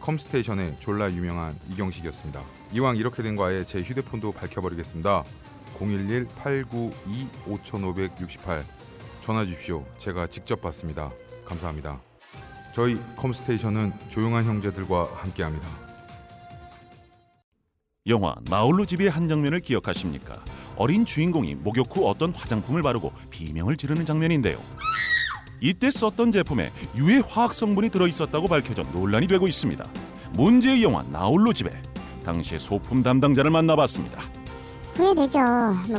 컴스테이션의 졸라 유명한 이경식이었습니다. 이왕 이렇게 된 거 아예 제 휴대폰도 밝혀버리겠습니다. 011-892-5568 전화 주십시오. 제가 직접 받습니다. 감사합니다. 저희 컴스테이션은 조용한 형제들과 함께합니다. 영화 나홀로 집의 한 장면을 기억하십니까? 어린 주인공이 목욕 후 어떤 화장품을 바르고 비명을 지르는 장면인데요. 이때 썼던 제품에 유해 화학 성분이 들어있었다고 밝혀져 논란이 되고 있습니다. 문제의 영화 나홀로 집에 당시의 소품 담당자를 만나봤습니다. 후회되죠.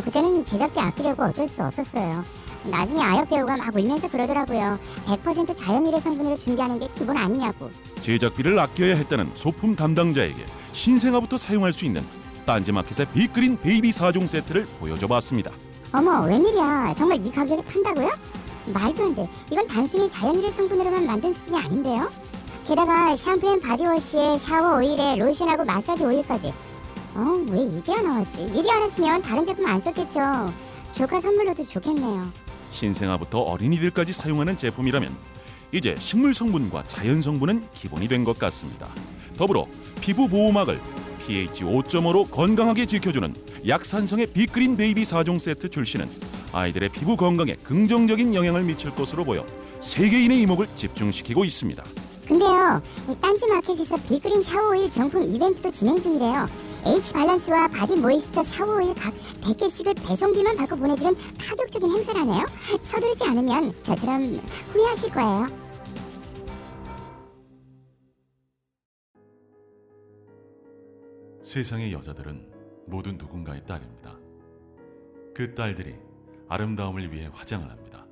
그때는 제작비 아끼려고 어쩔 수 없었어요. 나중에 아역 배우가 막 울면서 그러더라고요. 100% 자연 유래 성분으로 준비하는 게 기본 아니냐고. 제작비를 아껴야 했다는 소품 담당자에게 신생아부터 사용할 수 있는 딴지마켓의 빅그린 베이비 4종 세트를 보여줘봤습니다. 어머, 웬일이야. 정말 이 가격에 판다고요? 말도 안 돼. 이건 단순히 자연유래 성분으로만 만든 수준이 아닌데요? 게다가 샴푸 앤 바디워시에 샤워 오일에 로션하고 마사지 오일까지. 왜 이제야 나왔지? 미리 알았으면 다른 제품 안 썼겠죠. 조카 선물로도 좋겠네요. 신생아부터 어린이들까지 사용하는 제품이라면 이제 식물 성분과 자연 성분은 기본이 된 것 같습니다. 더불어 피부 보호막을 pH 5.5로 건강하게 지켜주는 약산성의 빅그린 베이비 4종 세트 출시는 아이들의 피부 건강에 긍정적인 영향을 미칠 것으로 보여 세계인의 이목을 집중시키고 있습니다. 근데요, 이 딴지마켓에서 빅그린 샤워오일 정품 이벤트도 진행 중이래요. H발란스와 바디 모이스처 샤워오일 각 100개씩을 배송비만 받고 보내주는 파격적인 행사라네요. 서두르지 않으면 저처럼 후회하실 거예요. 세상의 여자들은 모두 누군가의 딸입니다. 그 딸들이 아름다움을 위해 화장을 합니다.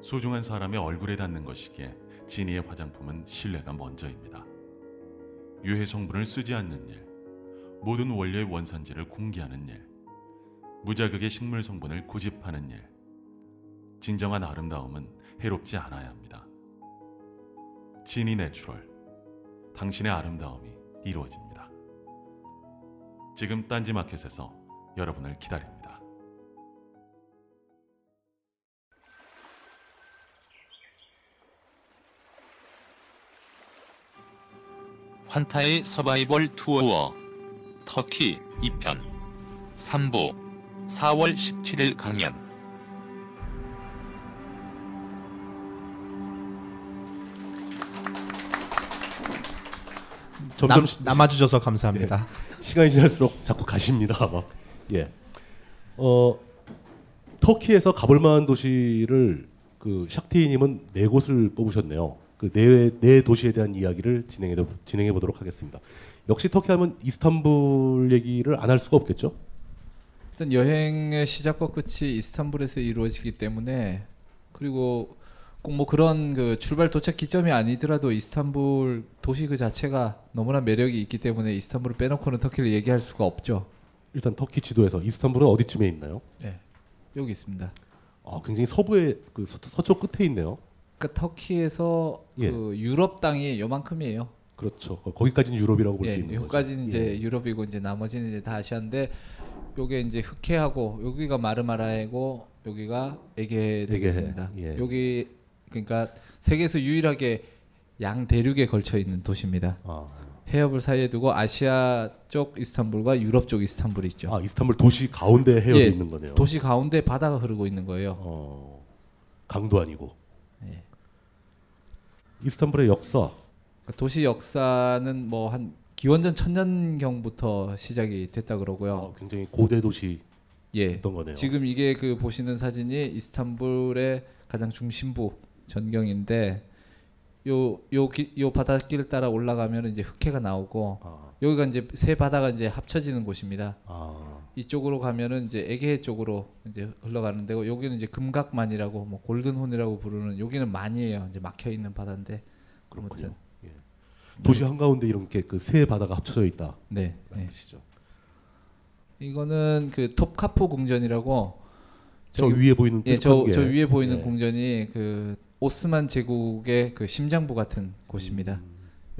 소중한 사람의 얼굴에 닿는 것이기에 지니의 화장품은 신뢰가 먼저입니다. 유해 성분을 쓰지 않는 일, 모든 원료의 원산지를 공개하는 일, 무자극의 식물 성분을 고집하는 일. 진정한 아름다움은 해롭지 않아야 합니다. 지니 내추럴, 당신의 아름다움이 이루어집니다. 지금 딴지마켓에서 여러분을 기다립니다. 환타의 서바이벌 투어 터키 2편 3부 4월 17일 강연. 점점 남아주셔서 감사합니다. 예. 시간이 지날수록 자꾸 가십니다. 예. 터키에서 가볼만한 도시를 그 샥티님은 4곳을 뽑으셨네요. 네 도시에 대한 이야기를 진행해 보도록 하겠습니다. 역시 터키 하면 이스탄불 얘기를 안 할 수가 없겠죠? 일단 여행의 시작과 끝이 이스탄불에서 이루어지기 때문에, 그리고 꼭 뭐 그런 그 출발 도착 기점이 아니더라도 이스탄불 도시 그 자체가 너무나 매력이 있기 때문에 이스탄불을 빼놓고는 터키를 얘기할 수가 없죠. 일단 터키 지도에서 이스탄불은 어디쯤에 있나요? 네, 여기 있습니다. 굉장히 서부의 그 서쪽 끝에 있네요. 그러니까 터키에서 예. 그 유럽 땅이 요만큼이에요. 그렇죠. 거기까지는 유럽이라고 볼 수 있는 거죠. 여기까지는 이제 유럽이고 이제 나머지는 이제 다 아시아인데, 요게 이제 흑해하고 여기가 마르마라해고 여기가 에게해 되겠습니다. 예. 여기 그러니까 세계에서 유일하게 양 대륙에 걸쳐 있는 도시입니다. 해협을 사이에 두고 아시아 쪽 이스탄불과 유럽 쪽 이스탄불이 있죠. 이스탄불 도시 가운데 해협이 있는 거네요. 도시 가운데 바다가 흐르고 있는 거예요. 강도 아니고. 예. 이스탄불의 역사, 도시 역사는 뭐 한 기원전 1000년경부터 시작이 됐다 그러고요. 굉장히 고대 도시. 예. 어떤 거네요. 지금 이게 그 보시는 사진이 이스탄불의 가장 중심부 전경인데 요 바닷길 따라 올라가면 이제 흑해가 나오고 아. 여기가 이제 세 바다가 이제 합쳐지는 곳입니다. 아. 이쪽으로 가면은 이제 에게해 쪽으로 이제 흘러가는 데고 여기는 이제 금각만이라고 뭐 골든혼이라고 부르는 여기는 만이에요. 이제 막혀 있는 바다인데 그렇군요. 예. 도시 한가운데 이렇게 그 세 바다가 합쳐져 있다. 네. 뜻이죠. 이거는 그 톱카프 궁전이라고 저 위에 보이는 예, 저 위에 보이는 예. 궁전이 그 오스만 제국의 그 심장부 같은 곳입니다.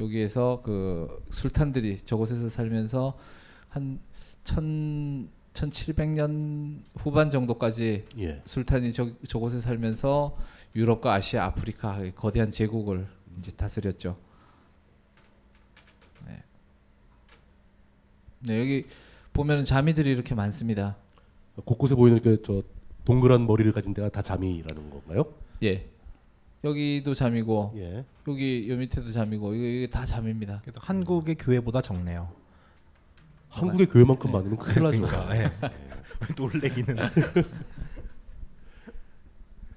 여기에서 그 술탄들이 저곳에서 살면서 한 1700년 후반 정도까지 예. 술탄이 저곳에 살면서 유럽과 아시아, 아프리카의 거대한 제국을 이제 다스렸죠. 네. 네, 여기 보면은 자미들이 이렇게 많습니다. 곳곳에 보이는 그 저 동그란 머리를 가진 데가 다 자미라는 건가요? 예. 여기도 잠이고 예. 여기 요 밑에도 잠이고 이게 다 잠입니다. 한국의 교회보다 적네요. 한국의 교회만큼 예. 많으면 큰일 나죠. 그러니까, 예. 놀래기는.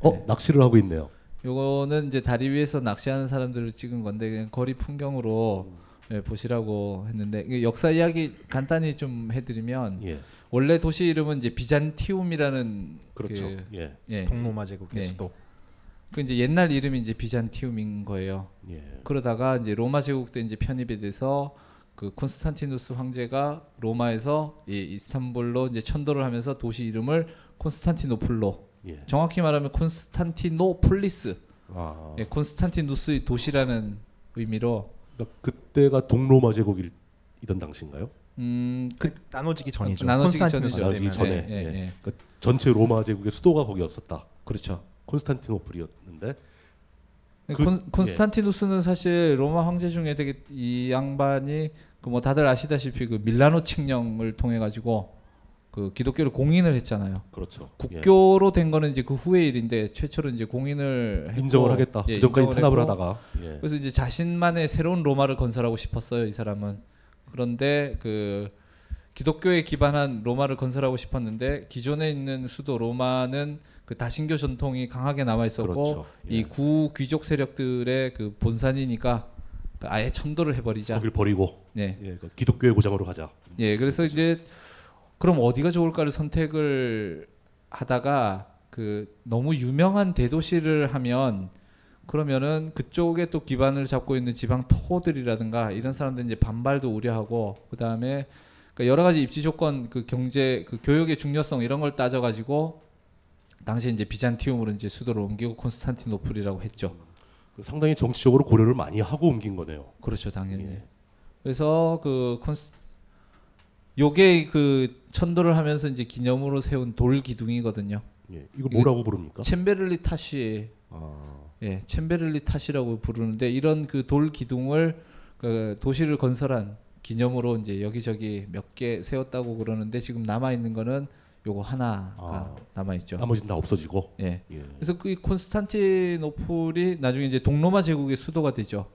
예. 낚시를 하고 있네요. 요거는 이제 다리 위에서 낚시하는 사람들을 찍은 건데 그냥 거리 풍경으로 예, 보시라고 했는데 역사 이야기 간단히 좀 해드리면 예. 원래 도시 이름은 이제 비잔티움이라는 그렇죠. 그, 예. 예. 동로마 제국의 예. 수도. 그 이제 옛날 이름이 이제 비잔티움인 거예요. 예. 그러다가 이제 로마 제국 때 이제 편입이 돼서 그 콘스탄티누스 황제가 로마에서 이 이스탄불로 이제 천도를 하면서 도시 이름을 콘스탄티노플로 예. 정확히 말하면 콘스탄티노폴리스, 아. 예, 콘스탄티누스의 도시라는 의미로. 그러니까 그때가 동로마 제국이던 당시인가요? 그 나눠지기 전이죠. 나눠지기 전이죠. 나눠지기 전에 예, 예, 예. 예. 그러니까 전체 로마 제국의 수도가 거기였었다. 그렇죠. 콘스탄티노플이었는데 콘스탄티누스는 예. 사실 로마 황제 중에 되게 이 양반이 그 뭐 다들 아시다시피 그 밀라노 칙령을 통해 가지고 그 기독교를 공인을 했잖아요. 그렇죠. 국교로 예. 된 거는 이제 그 후의 일인데 최초로 이제 공인을 인정을 했고, 하겠다. 예, 그전까지 탄압을 하다가 예. 그래서 이제 자신만의 새로운 로마를 건설하고 싶었어요. 이 사람은. 그런데 그 기독교에 기반한 로마를 건설하고 싶었는데 기존에 있는 수도 로마는 그 다신교 전통이 강하게 남아 있었고 그렇죠. 예. 이 구귀족 세력들의 그 본산이니까 아예 천도를 해버리자. 거길 버리고 네. 예, 그 기독교의 고장으로 가자. 예, 그래서 그렇죠. 이제 그럼 어디가 좋을까를 선택을 하다가 그 너무 유명한 대도시를 하면 그러면은 그쪽에 또 기반을 잡고 있는 지방 토호들이라든가 이런 사람들 이제 반발도 우려하고 그 다음에 그러니까 여러 가지 입지 조건, 그 경제, 그 교육의 중요성 이런 걸 따져가지고. 당시 이제 비잔티움으로 이제 수도를 옮기고 콘스탄티노플이라고 했죠. 상당히 정치적으로 고려를 많이 하고 옮긴 거네요. 그렇죠, 당연히. 예. 그래서 그 요게 그 천도를 하면서 이제 기념으로 세운 돌 기둥이거든요. 예, 이거 뭐라고 부릅니까? 쳔베를리 타시. 아. 예, 쳔베를리 타시라고 부르는데 이런 그 돌 기둥을 그 도시를 건설한 기념으로 이제 여기저기 몇 개 세웠다고 그러는데 지금 남아 있는 거는. 요거 하나가 아, 남아있죠. 나머지는 다 없어지고. 예. 예. 그래서 그 콘스탄티노플이 나중에 이제 동로마 제국의 수도가 되죠.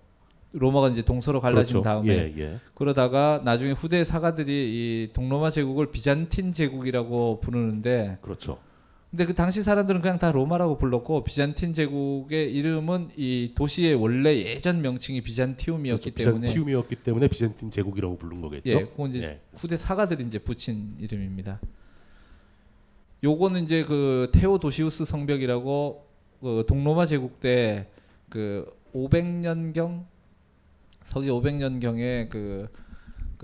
로마가 이제 동서로 갈라진 그렇죠. 다음에 예, 예. 그러다가 나중에 후대 사가들이 이 동로마 제국을 비잔틴 제국이라고 부르는데. 그렇죠. 근데 그 당시 사람들은 그냥 다 로마라고 불렀고 비잔틴 제국의 이름은 이 도시의 원래 예전 명칭이 비잔티움이었기 그렇죠. 때문에. 비잔티움이었기 때문에 비잔틴 제국이라고 부른 거겠죠. 예. 그건 이제 예. 후대 사가들이 이제 붙인 이름입니다. 요거는 이제 그 테오도시우스 성벽이라고 그 동로마 제국 때 그 500년경 서기 500년경에 그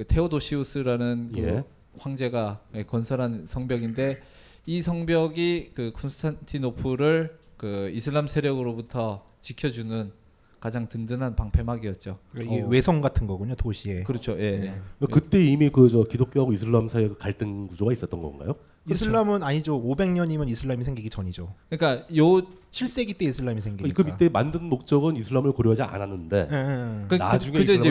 테오도시우스라는 예. 그 황제가 건설한 성벽인데 이 성벽이 그 콘스탄티노플을 그 이슬람 세력으로부터 지켜주는 가장 든든한 방패막이었죠. 이게 외성 같은 거군요, 도시에. 그렇죠. 예. 네. 그때 이미 그 저 기독교하고 이슬람 사이의 갈등 구조가 있었던 건가요? 그렇죠. 이슬람은 아니죠. 500년이면 이슬람이 생기기 전이죠. 그러니까 요 7세기 때 이슬람이 생기니까. 그 밑에 만든 목적은 이슬람을 고려하지 않았는데 네. 나중에 그저 이제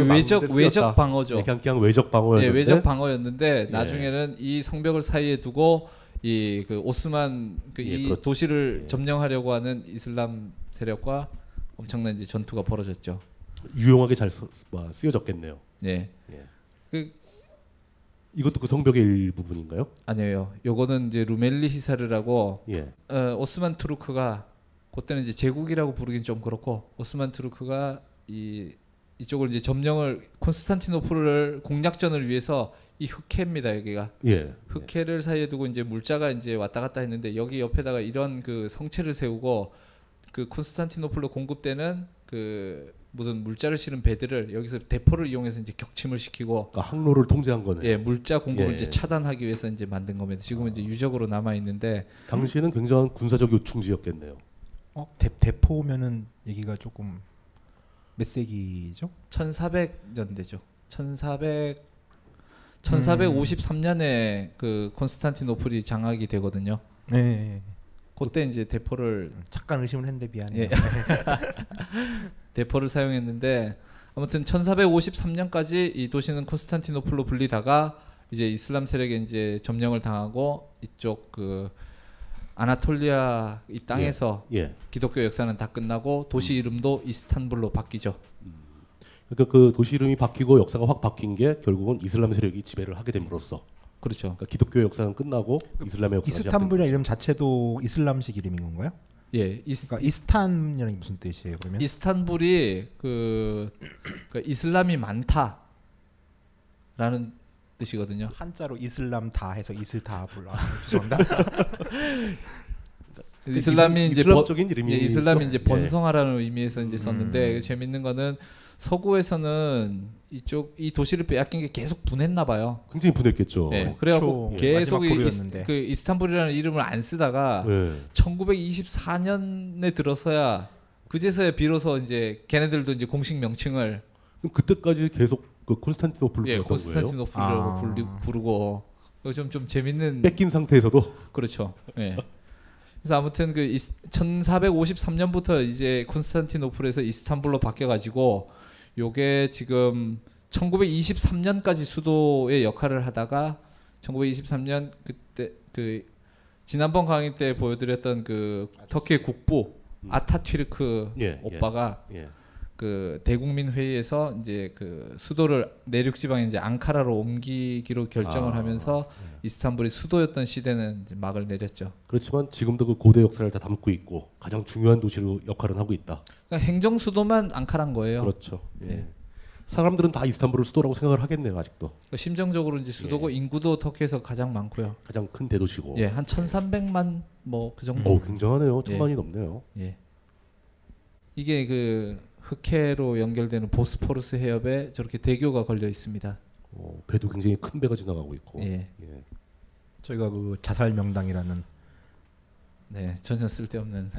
외적 방어죠. 그냥 외적 방어였는데. 네, 외적 방어였는데 예. 나중에는 이 성벽을 사이에 두고 이 그 오스만 그 예, 이 그렇죠. 도시를 예. 점령하려고 하는 이슬람 세력과 엄청난 이제 전투가 벌어졌죠. 유용하게 잘 쓰여졌겠네요. 예. 예. 그 이것도 그 성벽의 일부분인가요? 아니에요. 요거는 이제 루멜리 히사르라고 예. 오스만 투르크가 그때는 이제 제국이라고 부르긴 좀 그렇고 오스만 투르크가 이쪽을 이제 점령을 콘스탄티노플을 공략전을 위해서 이 흑해입니다 여기가. 예. 흑해를 사이에 두고 이제 물자가 이제 왔다 갔다 했는데 여기 옆에다가 이런 그 성체를 세우고 그 콘스탄티노플로 공급되는 그 무슨 물자를 실은 배들을 여기서 대포를 이용해서 이제 격침을 시키고 그러니까 항로를 통제한 거네요. 예, 물자 공급을 예. 이제 차단하기 위해서 이제 만든 겁니다. 지금은 이제 유적으로 남아 있는데 당시에는 굉장한 군사적 요충지였겠네요. 대포면은 얘기가 조금 몇 세기죠? 1400년대죠. 1453년에 그 콘스탄티노플이 장악이 되거든요. 네. 그때 이제 대포를 잠깐 의심을 했는데 미안해요. 예. 대포를 사용했는데 아무튼 1453년까지 이 도시는 콘스탄티노플로 불리다가 이제 이슬람 세력에 이제 점령을 당하고 이쪽 그 아나톨리아 이 땅에서 예, 예. 기독교 역사는 다 끝나고 도시 이름도 이스탄불로 바뀌죠. 그러니까 그 도시 이름이 바뀌고 역사가 확 바뀐 게 결국은 이슬람 세력이 지배를 하게 됨으로써 그렇죠. 그러니까 기독교 역사는 끝나고 이슬람의 역사가 이스탄불의 이름 자체도 이슬람식 이름인 건가요? 예, 그러니까 이스탄이라는 게 무슨 뜻이에요? 그러면 이스탄불이 그 이슬람이 많다라는 뜻이거든요. 한자로 이슬람 다 해서 이스타불. 아, 죄송합니다. 이슬람이 이제 이슬람적인 이름이 예, 이슬람이 이제 번성하라는 예. 의미에서 이제 썼는데 재밌는 거는 서구에서는 이쪽 이 도시를 빼앗긴 게 계속 분했나 봐요. 굉장히 분했겠죠. 네, 그래갖고 그렇죠. 계속 그 이스탄불이라는 이름을 안 쓰다가 예. 1924년에 들어서야 그제서야 비로소 이제 걔네들도 이제 공식 명칭을 그럼 그때까지 계속 그 콘스탄티노플로 예, 콘스탄티노플이라고 부르고 좀 재밌는 뺏긴 상태에서도 그렇죠. 예. 그래서 아무튼 그 1453년부터 이제 콘스탄티노플에서 이스탄불로 바뀌어가지고 요게 지금 1923년까지 수도의 역할을 하다가 1923년 그때 그 지난번 강의 때 보여드렸던 그 터키의 국부 아타튀르크 예, 오빠가 예, 예. 그 대국민 회의에서 이제 그 수도를 내륙 지방에 이제 앙카라로 옮기기로 결정을 하면서 네. 이스탄불이 수도였던 시대는 이제 막을 내렸죠. 그렇지만 지금도 그 고대 역사를 다 담고 있고 가장 중요한 도시로 역할을 하고 있다. 그러니까 행정 수도만 앙카라인 거예요. 그렇죠. 예. 예. 사람들은 다 이스탄불을 수도라고 생각을 하겠네요, 아직도. 그러니까 심정적으로 이제 수도고 예. 인구도 터키에서 가장 많고요. 가장 큰 대도시고. 예, 한 1,300만 뭐 그 정도. 오, 굉장하네요. 1,000만이 예. 넘네요. 예. 이게 그 흑해로 연결되는 보스포루스 해협에 저렇게 대교가 걸려 있습니다. 배도 굉장히 큰 배가 지나가고 있고. 예. 예. 저희가 그 자살 명당이라는 네 전혀 쓸데없는.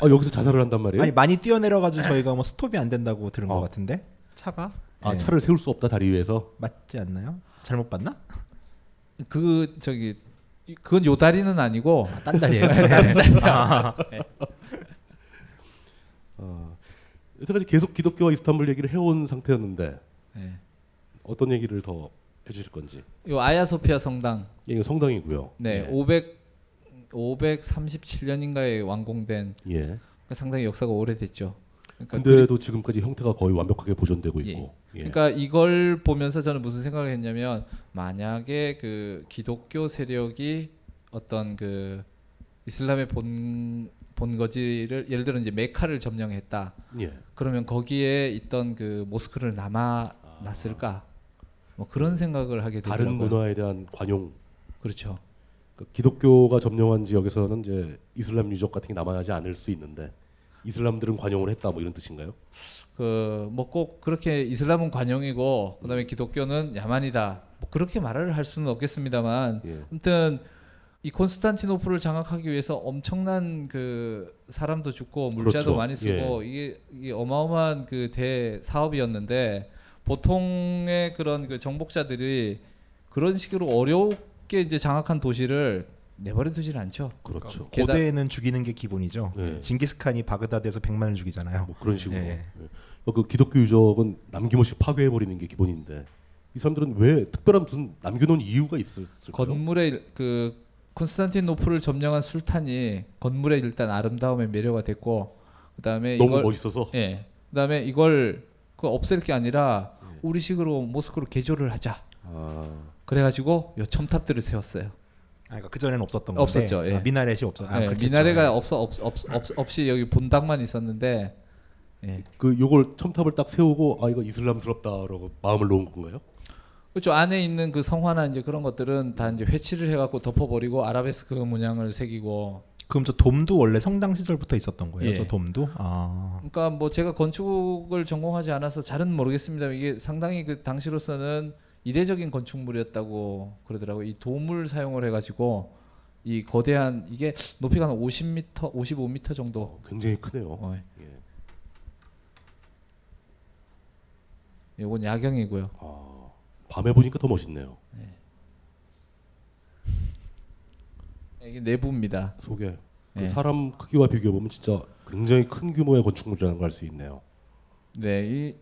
아 여기서 자살을 한단 말이에요? 아니 많이 뛰어내려가지고 저희가 뭐 스톱이 안 된다고 들은 것 같은데 차가? 아 예. 차를 세울 수 없다 다리 위에서? 맞지 않나요? 잘못 봤나? 그 저기 그건 요 다리는 아니고 딴 다리예요. 다른 다리야. 네. 여태까지 계속 기독교와 이스탄불 얘기를 해온 상태였는데 네. 어떤 얘기를 더 해주실 건지. 이 아야소피아 성당. 예, 이거 성당이고요. 네, 예. 537년인가에 완공된. 예. 그러니까 상당히 역사가 오래됐죠. 그런데도 그러니까 지금까지 형태가 거의 완벽하게 보존되고 있고. 예. 예. 그러니까 이걸 보면서 저는 무슨 생각을 했냐면 만약에 그 기독교 세력이 어떤 그 이슬람의 본 거지를 예를 들어 이제 메카를 점령했다. 예. 그러면 거기에 있던 그 모스크를 남아놨을까? 뭐 그런 생각을 하게 되더라고요. 다른 문화에 대한 관용. 그렇죠. 그러니까 기독교가 점령한 지역에서는 이제 이슬람 유적 같은 게 남아나지 않을 수 있는데 이슬람들은 관용을 했다. 뭐 이런 뜻인가요? 그 뭐 꼭 그렇게 이슬람은 관용이고 그다음에 기독교는 야만이다. 뭐 그렇게 말을 할 수는 없겠습니다만 예. 아무튼. 이 콘스탄티노플을 장악하기 위해서 엄청난 그 사람도 죽고 물자도 그렇죠. 많이 쓰고 예. 이게 어마어마한 그 대사업이었는데 보통의 그런 그 정복자들이 그런 식으로 어렵게 이제 장악한 도시를 내버려 두질 않죠. 그렇죠. 고대에는 죽이는 게 기본이죠. 예. 징기스칸이 바그다드에서 100만을 죽이잖아요. 뭐 그런 식으로. 예. 그 기독교 유적은 남김없이 파괴해 버리는 게 기본인데 이 사람들은 왜 특별한 무슨 남겨놓은 이유가 있었을까요? 건물에 그 콘스탄티노플을 점령한 술탄이 건물에 일단 아름다움의 매료가 됐고 그다음에 너무 이걸 멋있어서 예. 그다음에 이걸 없앨 게 아니라 우리식으로 모스크로 개조를 하자. 그래가지고 요 첨탑들을 세웠어요. 아, 그러니까 그 전에는 없었던 건데. 없었죠. 예. 아, 미나렛이 없어. 아, 예, 미나렛가 없이 여기 본당만 있었는데. 예. 그 요걸 첨탑을 딱 세우고 아 이거 이슬람스럽다라고 마음을 놓은 건가요? 그렇죠. 안에 있는 그 성화나 이제 그런 것들은 다 이제 회치를 해갖고 덮어버리고 아라베스크 문양을 새기고. 그럼 저 돔도 원래 성당 시절부터 있었던 거예요? 예. 저 돔도? 아. 그러니까 뭐 제가 건축을 전공하지 않아서 잘은 모르겠습니다만 이게 상당히 그 당시로서는 이례적인 건축물이었다고 그러더라고요. 이 돔을 사용을 해가지고 이 거대한 이게 높이가 한 50m, 55m 정도. 굉장히 크네요. 예. 이건 야경이고요. 아, 밤에 보니까 더 멋있네요. 예. 이게 내부입니다. 속에 그 예. 사람 크기와 비교해 보면 진짜 굉장히 큰 규모의 건축물이라는 걸 알 수 있네요. 네,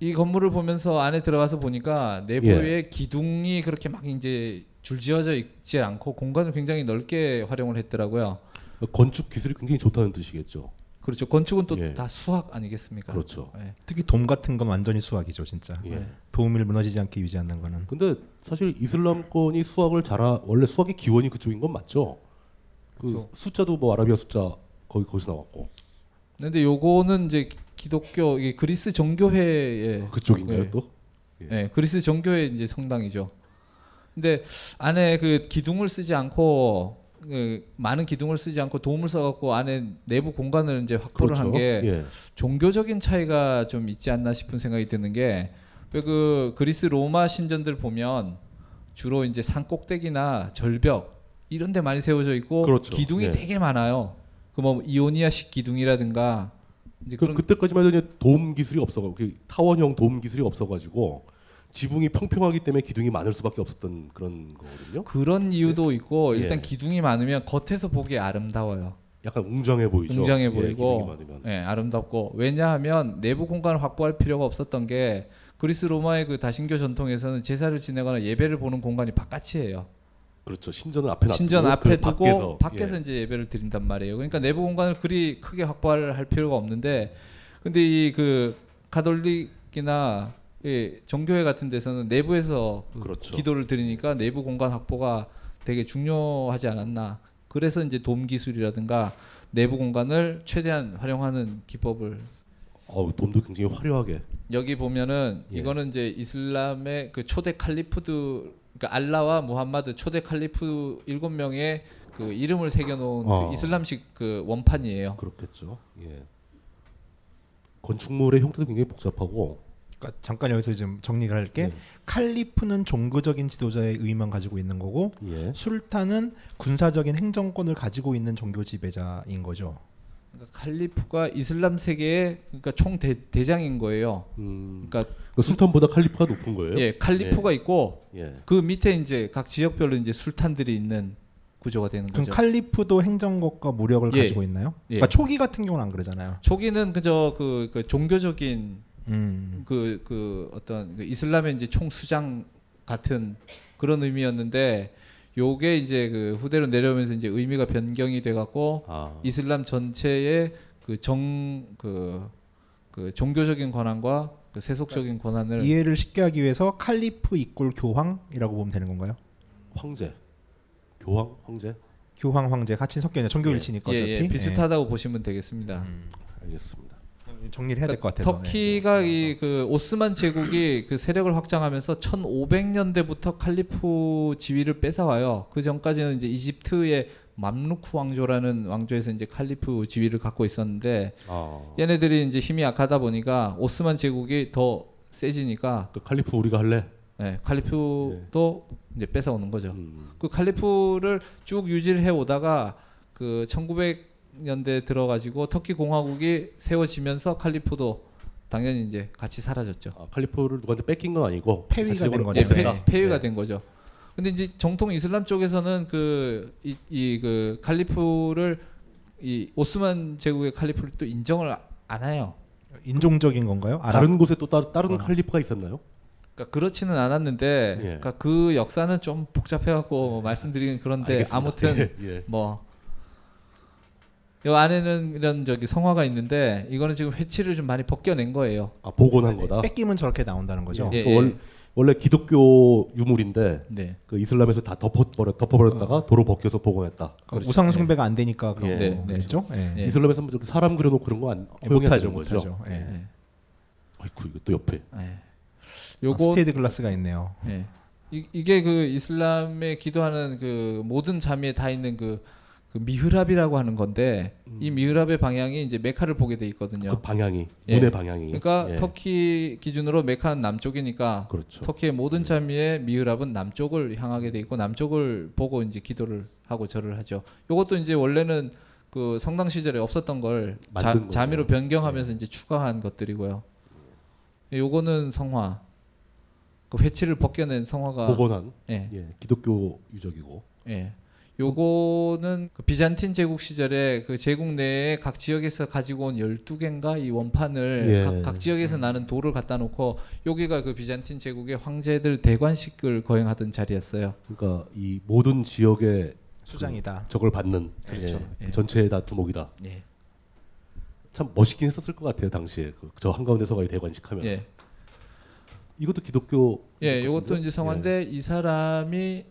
이 건물을 보면서 안에 들어가서 보니까 내부에 예. 기둥이 그렇게 막 이제 줄지어져 있지 않고 공간을 굉장히 넓게 활용을 했더라고요. 건축 기술이 굉장히 좋다는 뜻이겠죠. 그렇죠. 건축은 또 다 예. 수학 아니겠습니까? 그렇죠. 예. 특히 돔 같은 건 완전히 수학이죠, 진짜. 예. 도움을 무너지지 않게 유지하는 거는. 근데 사실 이슬람권이 수학을 원래 수학의 기원이 그쪽인 건 맞죠? 그렇죠. 숫자도 뭐 아라비아 숫자 거기서 나왔고. 근데 요거는 이제 기독교 이게 그리스 정교회의 그쪽인가요 예. 또? 예. 예, 그리스 정교회 이제 성당이죠. 근데 안에 그 기둥을 쓰지 않고. 많은 기둥을 쓰지 않고 도움을 써갖고 안에 내부 공간을 이제 확보를 그렇죠. 한 게 예. 종교적인 차이가 좀 있지 않나 싶은 생각이 드는 게 그 그리스 로마 신전들 보면 주로 이제 산 꼭대기나 절벽 이런 데 많이 세워져 있고 그렇죠. 기둥이 예. 되게 많아요. 그 뭐 이오니아식 기둥이라든가 이제 그때까지만 해도 도움 기술이 없어가지고 타원형 도움 기술이 없어가지고 지붕이 평평하기 때문에 기둥이 많을 수밖에 없었던 그런 거거든요. 그런 이유도 있고 일단 예. 기둥이 많으면 겉에서 보기에 아름다워요. 약간 웅장해 보이죠. 웅장해 보이고 예, 아름답고 왜냐하면 내부 공간을 확보할 필요가 없었던 게 그리스 로마의 그 다신교 전통에서는 제사를 지내거나 예배를 보는 공간이 바깥이에요. 그렇죠. 신전을 앞에 놔두고 신전 앞에 두고 밖에서 예. 이제 예배를 드린단 말이에요. 그러니까 내부 공간을 그리 크게 확보할 필요가 없는데 근데 이 그 가톨릭이나 예, 정교회 같은 데서는 내부에서 그렇죠. 기도를 드리니까 내부 공간 확보가 되게 중요하지 않았나. 그래서 이제 돔 기술이라든가 내부 공간을 최대한 활용하는 기법을. 어우, 돔도 굉장히 화려하게. 여기 보면은 예. 이거는 이제 이슬람의 그 초대 칼리프들, 그러니까 알라와 무함마드 초대 칼리프 7명의 그 이름을 새겨놓은 그 이슬람식 그 원판이에요. 그렇겠죠. 예. 건축물의 형태도 굉장히 복잡하고. 그러니까 잠깐 여기서 좀 정리를 할게. 예. 칼리프는 종교적인 지도자의 의의만 가지고 있는 거고 예. 술탄은 군사적인 행정권을 가지고 있는 종교 지배자인 거죠. 그러니까 칼리프가 이슬람 세계의 그러니까 총 대장인 거예요. 그러니까 술탄보다 칼리프가 높은 거예요? 예, 칼리프가 예. 있고 예. 그 밑에 이제 각 지역별로 이제 술탄들이 있는 구조가 되는 그럼 거죠. 칼리프도 행정권과 무력을 예. 가지고 있나요? 예. 그러니까 초기 같은 경우는 안 그러잖아요. 초기는 그저 그 종교적인 어떤 이슬람의 이제 총수장 같은 그런 의미였는데 요게 이제 그 후대로 내려오면서 이제 의미가 변경이 돼갖고 이슬람 전체의 그 종교적인 권한과 그 세속적인 권한을 이해를 쉽게 하기 위해서 칼리프 이꼴 교황이라고 보면 되는 건가요? 황제, 교황, 황제, 교황, 황제 같이 섞여 있는 종교 일치니까 어차피 예, 비슷하다고 예. 보시면 되겠습니다. 알겠습니다. 정리를 해야 될 것 같아서. 터키가 이 그 오스만 제국이 그 세력을 확장하면서 1500년대부터 칼리프 지위를 뺏어와요. 그 전까지는 이제 이집트의 맘루크 왕조라는 왕조에서 이제 칼리프 지위를 갖고 있었는데 얘네들이 이제 힘이 약하다 보니까 오스만 제국이 더 세지니까 그 칼리프 우리가 할래. 네, 칼리프도 네. 이제 뺏어오는 거죠. 그 칼리프를 쭉 유지를 해 오다가 그 1900년대 들어가지고 터키 공화국이 세워지면서 칼리프도 당연히 이제 같이 사라졌죠. 칼리프를 누구한테 뺏긴 건 아니고 폐위가 된 거죠. 폐위가 네. 된 거죠. 근데 이제 정통 이슬람 쪽에서는 그 칼리프를 이 오스만 제국의 칼리프를 또 인정을 안 해요. 인종적인 건가요? 다른 곳에 또 다른 칼리프가 있었나요? 그러니까 그렇지는 않았는데 예. 그러니까 그 역사는 좀 복잡해갖고 뭐 말씀드리긴 그런데 알겠습니다. 아무튼 예, 예. 뭐. 이 안에는 이런 성화가 있는데 이거는 지금 회치를 좀 많이 벗겨낸 거예요. 복원한 거다. 뺏김은 저렇게 나온다는 거죠. 예, 예. 원래 기독교 유물인데 네. 그 이슬람에서 다 덮어버렸다가 도로 벗겨서 복원했다. 우상 숭배가 안 되니까 그런 예. 네. 거죠. 네. 네. 이슬람에서 한번 사람 그려놓고 그런 거 안 허용이 안 되는 거죠. 예. 네. 아이고 이거 또 옆에. 네. 요거 스테이드 글라스가 있네요. 네. 이게 그 이슬람에 기도하는 그 모든 자미에 다 있는 그 미흐랍이라고 하는 건데 이 미흐랍의 방향이 이제 메카를 보게 돼 있거든요. 그 방향이 문의 예. 방향이. 그러니까 예. 터키 기준으로 메카는 남쪽이니까 그렇죠. 터키의 모든 자미의 미흐랍은 남쪽을 향하게 돼 있고 남쪽을 보고 이제 기도를 하고 절을 하죠. 이것도 이제 원래는 그 성당 시절에 없었던 걸 자미로 변경하면서 예. 이제 추가한 것들이고요. 요거는 성화. 그 회치를 벗겨낸 성화가 복원한 예. 예, 기독교 유적이고 예. 요거는 그 비잔틴 제국 시절에 그 제국 내에 각 지역에서 가지고 온 12개인가 이 원판을 예. 각 지역에서 나는 돌을 갖다 놓고 여기가 그 비잔틴 제국의 황제들 대관식을 거행하던 자리였어요. 그러니까 이 모든 지역의 수장이다. 저걸 받는 그렇죠. 예. 예. 전체에 다 두목이다. 예. 참 멋있긴 했었을 것 같아요. 당시에 저 한가운데서가 이 대관식하면 예. 이것도 기독교 예, 이것도 이제 성화인데 예. 이 사람이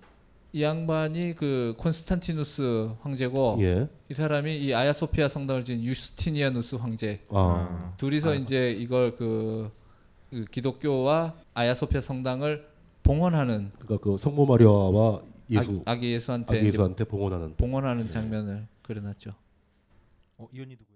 이 양반이 그 콘스탄티누스 황제고 예. 이 사람이 이 아야소피아 성당을 지은 유스티니아누스 황제 아. 둘이서 이제 이걸 그 기독교와 아야소피아 성당을 봉헌하는 그러니까 그 성모 마리아와 예수 아기 예수한테 봉헌하는 예. 장면을 그려놨죠. 이 언니 누구예요?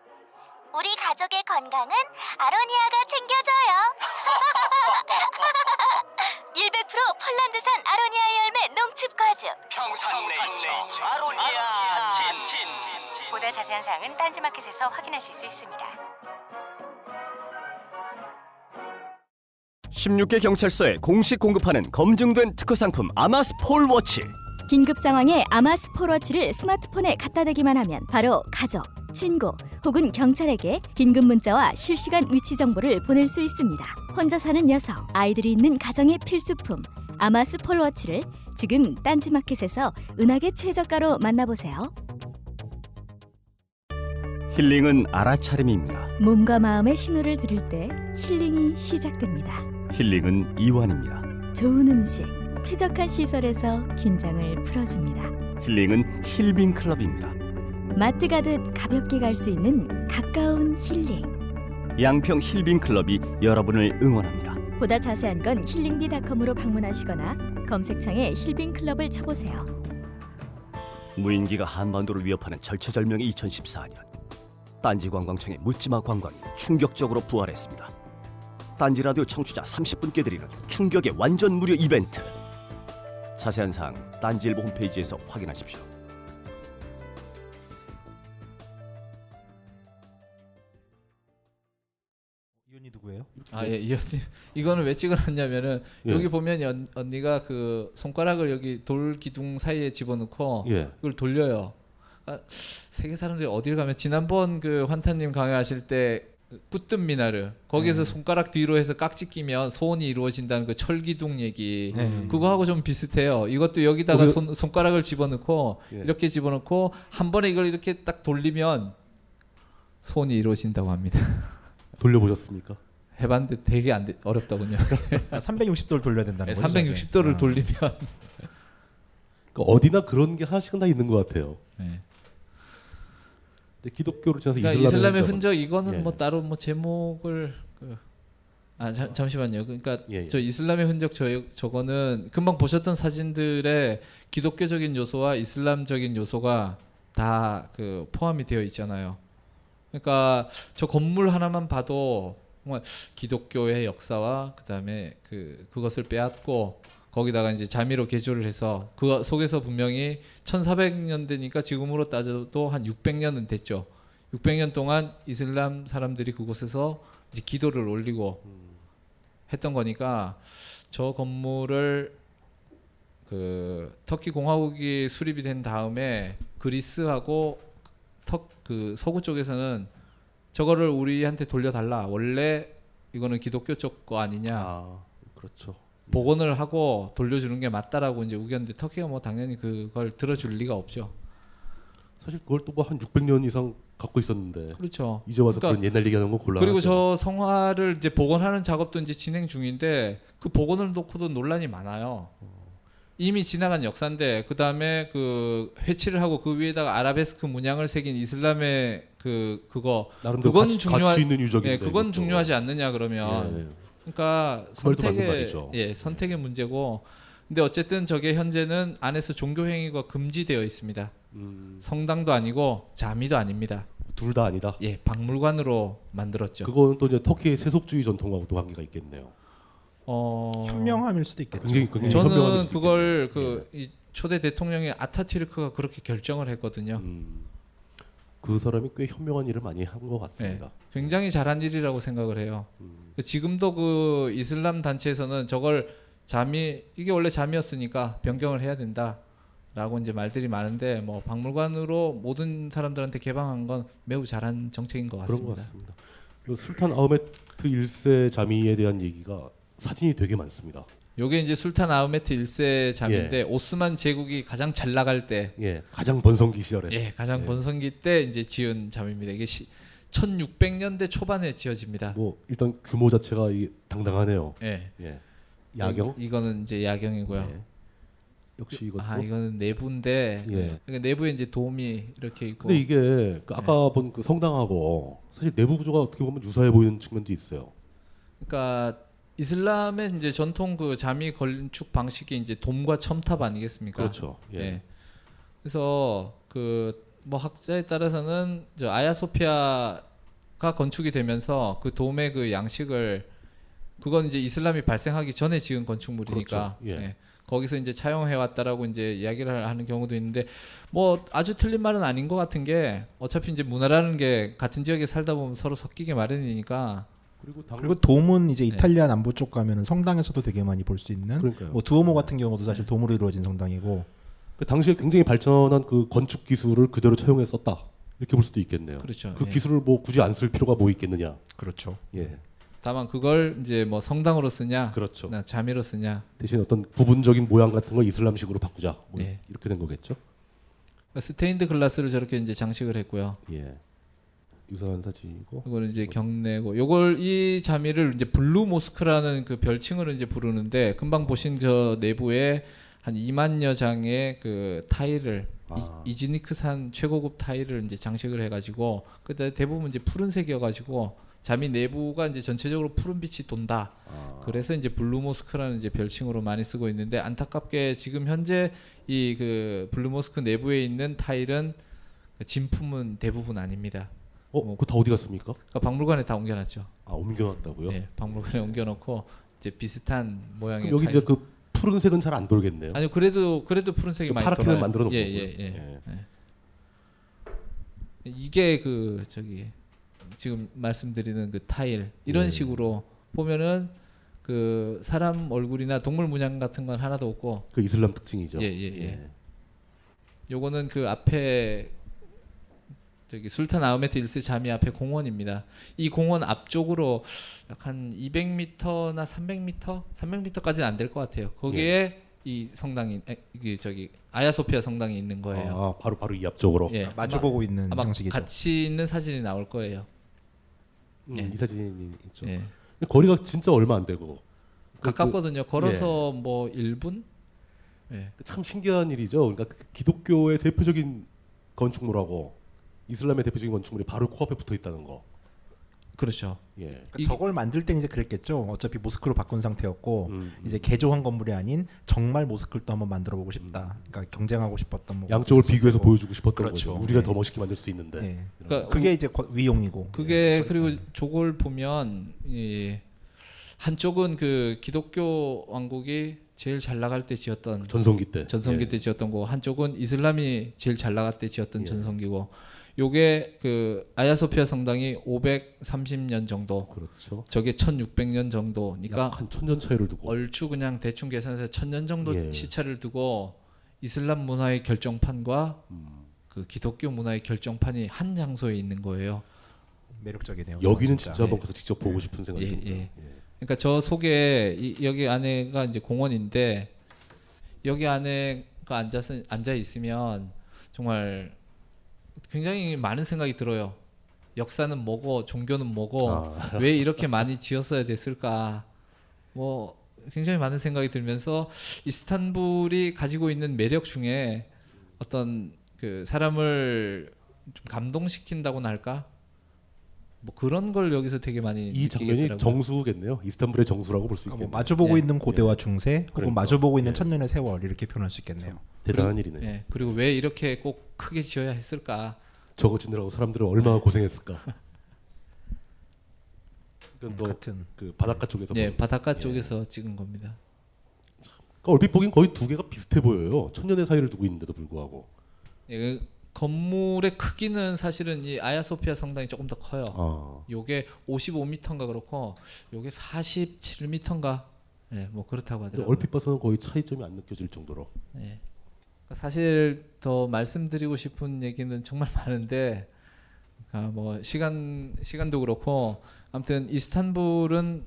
우리 가족의 건강은 아로니아가 챙겨줘요. 100% 폴란드산 아로니아 열매 농축과즙. 평산네이처 아로니아 진. 보다 자세한 사항은 딴지마켓에서 확인하실 수 있습니다. 16개 경찰서에 공식 공급하는 검증된 특허 상품 아마스 폴워치. 긴급 상황에 아마스 폴워치를 스마트폰에 갖다 대기만 하면 바로 가족, 친구 혹은 경찰에게 긴급 문자와 실시간 위치 정보를 보낼 수 있습니다. 혼자 사는 여성, 아이들이 있는 가정의 필수품 아마스 폴워치를 지금 딴지마켓에서 은하계 최저가로 만나보세요. 힐링은 알아차림입니다. 몸과 마음의 신호를 들을 때 힐링이 시작됩니다. 힐링은 이완입니다. 좋은 음식, 쾌적한 시설에서 긴장을 풀어줍니다. 힐링은 힐빙클럽입니다. 마트 가듯 가볍게 갈 수 있는 가까운 힐링 양평 힐빙클럽이 여러분을 응원합니다. 보다 자세한 건 힐링비닷컴으로 방문하시거나 검색창에 힐빙클럽을 쳐보세요. 무인기가 한반도를 위협하는 절체절명의 2014년 딴지관광청의 묻지마 관광이 충격적으로 부활했습니다. 딴지라디오 청취자 30분께 드리는 충격의 완전 무료 이벤트 자세한 사항 딴지일보 홈페이지에서 확인하십시오. 아예 이 언니 이거는 왜 찍어놨냐면은 예. 여기 보면 언니가 그 손가락을 여기 돌 기둥 사이에 집어넣고 예. 그걸 돌려요. 아, 세계 사람들이 어딜 가면 지난번 그 환타님 강의하실 때 꾸뜸미나르 거기에서 손가락 뒤로 해서 깍지 끼면 소원이 이루어진다는 그 철기둥 얘기 그거하고 좀 비슷해요. 이것도 여기다가 손가락을 집어넣고 예. 이렇게 집어넣고 한 번에 이걸 이렇게 딱 돌리면 소원이 이루어진다고 합니다. 돌려보셨습니까? 해봤는데 되게 어렵더군요. 360도를 돌려야 된다는 거죠. 360도를 돌리면 그러니까 어디나 그런 게 하나씩은 다 있는 것 같아요. 네. 근데 기독교로 지나서 그러니까 이슬람의 흔적 이거는 예. 뭐 따로 뭐 제목을 잠시만요. 그러니까 예, 예. 저 이슬람의 흔적 저거는 금방 보셨던 사진들의 기독교적인 요소와 이슬람적인 요소가 다 그 포함이 되어 있잖아요. 그러니까 저 건물 하나만 봐도 정말 기독교의 역사와 그다음에 그것을 빼앗고 거기다가 이제 자미로 개조를 해서 그 속에서 분명히 1400년대니까 지금으로 따져도 한 600년은 됐죠. 600년 동안 이슬람 사람들이 그곳에서 이제 기도를 올리고 했던 거니까 저 건물을 그 터키 공화국이 수립이 된 다음에 그리스하고 그 서구 쪽에서는 저거를 우리한테 돌려달라. 원래 이거는 기독교 쪽 거 아니냐. 아, 그렇죠. 복원을 하고 돌려주는 게 맞다라고 이제 우겼는데 터키가 뭐 당연히 그걸 들어줄 리가 없죠. 사실 그걸 또 뭐 한 600년 이상 갖고 있었는데. 그렇죠. 이제 와서 그러니까, 그런 옛날 얘기하는 거 곤란하죠. 그리고 저 성화를 이제 복원하는 작업도 이제 진행 중인데 그 복원을 놓고도 논란이 많아요. 이미 지나간 역사인데 그 다음에 그 회치를 하고 그 위에다가 아라베스크 문양을 새긴 이슬람의 그거 나름대로 그건 가치 있는 유적인데. 예, 그건 이것도. 중요하지 않느냐 그러면. 예, 예. 그러니까 선택의 문제고. 근데 어쨌든 저게 현재는 안에서 종교 행위가 금지되어 있습니다. 성당도 아니고 자미도 아닙니다. 둘 다 아니다. 예, 박물관으로 만들었죠. 그거는 또 이제 터키의 세속주의 전통하고도 관계가 있겠네요. 현명함일 수도 있겠죠. 굉장히 저는 그걸 이 초대 대통령의 아타튀르크가 그렇게 결정을 했거든요. 그 사람이 꽤 현명한 일을 많이 한 것 같습니다. 네, 굉장히 잘한 일이라고 생각을 해요. 지금도 그 이슬람 단체에서는 저걸 자미, 이게 원래 자미였으니까 변경을 해야 된다라고 이제 말들이 많은데 뭐 박물관으로 모든 사람들한테 개방한 건 매우 잘한 정책인 것 같습니다. 그런 것 같습니다. 술탄 아흐메트 1세 자미에 대한 얘기가 사진이 되게 많습니다. 요게 이제 술탄 아흐메트 1세 자미인데 예. 오스만 제국이 가장 잘 나갈 때, 예, 가장 번성기 시절에, 예, 가장 예. 번성기 때 이제 지은 자미입니다. 이게 1600년대 초반에 지어집니다. 뭐 일단 규모 자체가 당당하네요. 예, 예. 야경? 이거는 이제 야경이고요. 예. 역시 이것도 이거는 내부인데, 예. 그러니까 내부에 이제 돔이 이렇게 있고. 근데 이게 아까 예. 본 그 성당하고 사실 내부 구조가 어떻게 보면 유사해 보이는 측면도 있어요. 그러니까. 이슬람의 이제 전통 그 자미 건축 방식이 이제 돔과 첨탑 아니겠습니까? 그렇죠. 예. 예. 그래서 그 뭐 학자에 따라서는 저 아야소피아가 건축이 되면서 그 돔의 그 양식을 그건 이제 이슬람이 발생하기 전에 지은 건축물이니까. 그렇죠. 예. 예. 거기서 이제 차용해 왔다라고 이제 이야기를 하는 경우도 있는데 뭐 아주 틀린 말은 아닌 것 같은 게 어차피 이제 문화라는 게 같은 지역에 살다 보면 서로 섞이게 마련이니까. 그리고 돔은 이제 이탈리아 남부 쪽 가면은 성당에서도 되게 많이 볼 수 있는 뭐 두오모 같은 경우도 사실 돔으로 이루어진 성당이고 그 당시에 굉장히 발전한 그 건축 기술을 그대로 차용해 썼다 이렇게 볼 수도 있겠네요. 그렇죠. 그 예. 기술을 뭐 굳이 안 쓸 필요가 뭐 있겠느냐. 그렇죠. 예. 다만 그걸 이제 뭐 성당으로 쓰냐, 그렇죠. 자미로 쓰냐 대신 어떤 부분적인 모양 같은 걸 이슬람식으로 바꾸자 뭐 예. 이렇게 된 거겠죠. 그러니까 스테인드 글라스를 저렇게 이제 장식을 했고요. 예. 유사한 사진이고. 이거는 이제 경내고. 요걸 이 자미를 이제 블루 모스크라는 그 별칭으로 이제 부르는데 금방 보신 저 내부에 한 2만여 장의 그 타일을 이즈니크산 최고급 타일을 이제 장식을 해가지고 그때 대부분 이제 푸른색이어가지고 자미 내부가 이제 전체적으로 푸른 빛이 돈다. 그래서 이제 블루 모스크라는 이제 별칭으로 많이 쓰고 있는데 안타깝게 지금 현재 이 그 블루 모스크 내부에 있는 타일은 진품은 대부분 아닙니다. 그거 다 어디 갔습니까? 그러니까 박물관에 다 옮겨놨죠. 아, 옮겨놨다고요? 네, 박물관에 옮겨놓고 이제 비슷한 모양의. 여기 이제 그 푸른색은 잘 안 돌겠네요. 아니요, 그래도 푸른색이 그 많이 돌아요. 파랗게는 만들어 놓고. 예. 이게 그 저기 지금 말씀드리는 그 타일 이런 식으로 보면은 그 사람 얼굴이나 동물 문양 같은 건 하나도 없고. 그 이슬람 특징이죠. 예. 요거는 그 앞에. 저기 술탄 아흐메트 1세 자미 앞에 공원입니다. 이 공원 앞쪽으로 약 한 200m나 300m, 300m까지는 안 될 것 같아요. 거기에 예. 이 성당이 이게 저기 아야소피아 성당이 있는 거예요. 아, 바로 이 앞쪽으로 예. 마주보고 있는 형식이죠. 같이 있는 사진이 나올 거예요. 예. 이 사진이 있죠. 예. 거리가 진짜 얼마 안 되고 가깝거든요. 걸어서 예. 뭐 1분. 예. 참 신기한 일이죠. 그러니까 기독교의 대표적인 건축물하고. 이슬람의 대표적인 건축물이 바로 코앞에 붙어 있다는 거. 그렇죠. 예. 그러니까 저걸 만들 때는 이제 그랬겠죠. 어차피 모스크로 바꾼 상태였고 이제 개조한 건물이 아닌 정말 모스크를 또 한번 만들어 보고 싶다. 그러니까 경쟁하고 싶었던 뭐 양쪽을 비교해서 보여주고 싶었던 그렇죠. 거죠. 우리가 예. 더 멋있게 만들 수 있는데. 예. 그러니까 그게 이제 위용이고. 그게 예. 그리고 저걸 보면 한쪽은 그 기독교 왕국이 제일 잘 나갈 때 지었던 전성기 예. 때 지었던 거고, 한쪽은 이슬람이 제일 잘 나갈 때 지었던 예. 전성기고, 요게 그 아야소피아 성당이 530년 정도, 그렇죠. 저게 1600년 정도니까 약 한 1000년 차이를 두고, 얼추 그냥 대충 계산해서 1000년 정도 예. 시차를 두고 이슬람 문화의 결정판과 그 기독교 문화의 결정판이 한 장소에 있는 거예요. 매력적이네요. 여기는 진짜 한번 가서 직접 보고 싶은 생각이 듭니다. 그러니까 저 속에 여기 안에가 이제 공원인데, 여기 안에가 앉아 있으면 정말 굉장히 많은 생각이 들어요. 역사는 뭐고, 종교는 뭐고, 왜 이렇게 많이 지었어야 됐을까, 뭐 굉장히 많은 생각이 들면서, 이스탄불이 가지고 있는 매력 중에 어떤 그 사람을 좀 감동시킨다고나 할까, 뭐 그런 걸 여기서 되게 많이 이 장면이 느끼겠더라고요. 정수겠네요. 이스탄불의 정수라고 볼 수 있겠네요. 뭐 마주보고 예. 있는 고대와 중세, 그러니까. 혹은 마주보고 있는 예. 천년의 세월, 이렇게 표현할 수 있겠네요. 대단한 일이네요. 예. 그리고 왜 이렇게 꼭 크게 지어야 했을까, 저거 짓느라고 사람들은 얼마나 고생했을까. 같은 그 바닷가 쪽에서 예, 바닷가 쪽에서 예. 찍은 겁니다. 그러니까 얼핏 보기엔 거의 두 개가 비슷해 보여요. 천년의 사이를 두고 있는데도 불구하고. 예. 건물의 크기는 사실은 이 아야소피아 성당이 조금 더 커요. 요게 55m인가 그렇고, 요게 47m인가 예, 뭐 그렇다고 하더라고요. 얼핏 봐서는 거의 차이점이 안 느껴질 정도로. 예. 사실 더 말씀드리고 싶은 얘기는 정말 많은데, 그러니까 뭐 시간도 그렇고, 아무튼 이스탄불은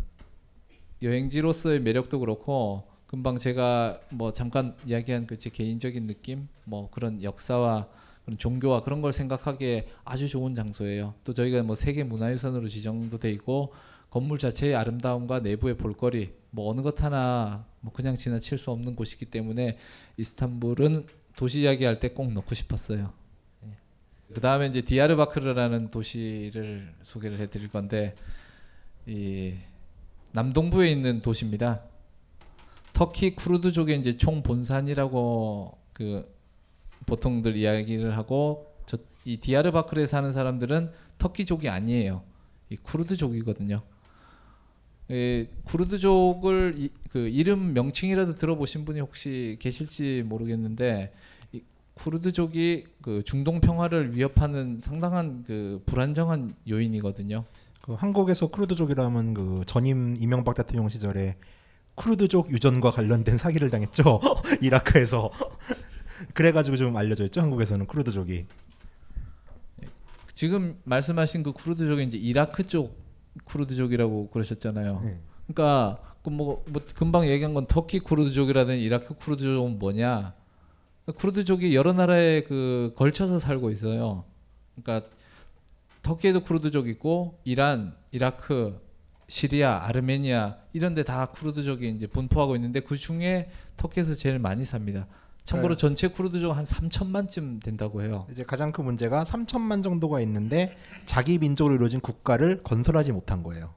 여행지로서의 매력도 그렇고, 금방 제가 뭐 잠깐 이야기한 그 제 개인적인 느낌, 뭐 그런 역사와 그런 종교와 그런 걸 생각하기에 아주 좋은 장소예요. 또 저희가 뭐 세계 문화유산으로 지정도 돼 있고, 건물 자체의 아름다움과 내부의 볼거리, 뭐 어느 것 하나 뭐 그냥 지나칠 수 없는 곳이기 때문에 이스탄불은 도시 이야기할 때 꼭 넣고 싶었어요. 그 다음에 이제 디아르바크르라는 도시를 소개를 해드릴 건데, 이 남동부에 있는 도시입니다. 터키 쿠르드족의 이제 총 본산이라고 그 보통들 이야기를 하고, 이 디아르바크르에 사는 사람들은 터키족이 아니에요. 이 쿠르드족이거든요. 이 쿠르드족을 그 이름 명칭이라도 들어보신 분이 혹시 계실지 모르겠는데, 이 쿠르드족이 그 중동 평화를 위협하는 상당한 그 불안정한 요인이거든요. 그 한국에서 쿠르드족이라면 그 전임 이명박 대통령 시절에 쿠르드족 유전과 관련된 사기를 당했죠. 이라크에서. 그래가지고 좀 알려져 있죠, 한국에서는 쿠르드족이. 지금 말씀하신 그 쿠르드족이 이제 이라크 쪽 쿠르드족이라고 그러셨잖아요. 네. 그러니까 뭐 금방 얘기한 건 터키 쿠르드족이라든 이라크 쿠르드족은 뭐냐? 쿠르드족이 여러 나라에 그 걸쳐서 살고 있어요. 그러니까 터키에도 쿠르드족 있고, 이란, 이라크, 시리아, 아르메니아 이런 데 다 쿠르드족이 이제 분포하고 있는데, 그 중에 터키에서 제일 많이 삽니다. 참고로 전체 쿠르드족 한 3천만쯤 된다고 해요. 이제 가장 큰 문제가 3천만 정도가 있는데 자기 민족으로 이루어진 국가를 건설하지 못한 거예요.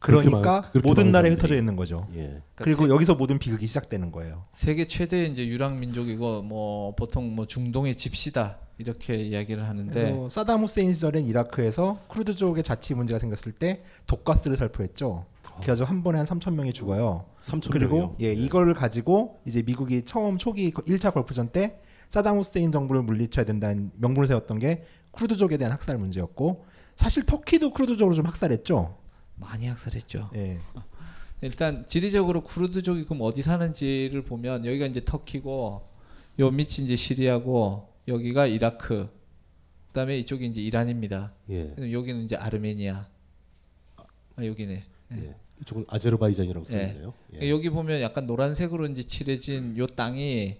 그러니까 모든 나라에 흩어져 있는 거죠. 예. 그러니까 그리고 여기서 모든 비극이 시작되는 거예요. 세계 최대의 이제 유랑 민족이고, 뭐 보통 뭐 중동의 집시다 이렇게 이야기를 하는데, 그래서 사담 후세인 시절엔 이라크에서 쿠르드족의 자치 문제가 생겼을 때 독가스를 살포했죠. 그래서 한 번에 한 3,000명이 죽어요. 3,000명이요? 그리고 예, 이걸 가지고 이제 미국이 처음 초기 1차 걸프전 때 사담 후세인 정부를 물리쳐야 된다는 명분을 세웠던 게 쿠르드족에 대한 학살 문제였고, 사실 터키도 쿠르드족으로 좀 학살했죠. 많이 학살했죠. 예. 일단 지리적으로 쿠르드족이 그럼 어디 사는지를 보면, 여기가 이제 터키고, 요 밑이 이제 시리아고, 여기가 이라크, 그다음에 이쪽이 이제 이란입니다. 예. 여기는 이제 아르메니아. 아, 여기네. 예. 이쪽은 아제르바이잔이라고 써 있네요. 예. 예. 여기 보면 약간 노란색으로 이제 칠해진 요 땅이,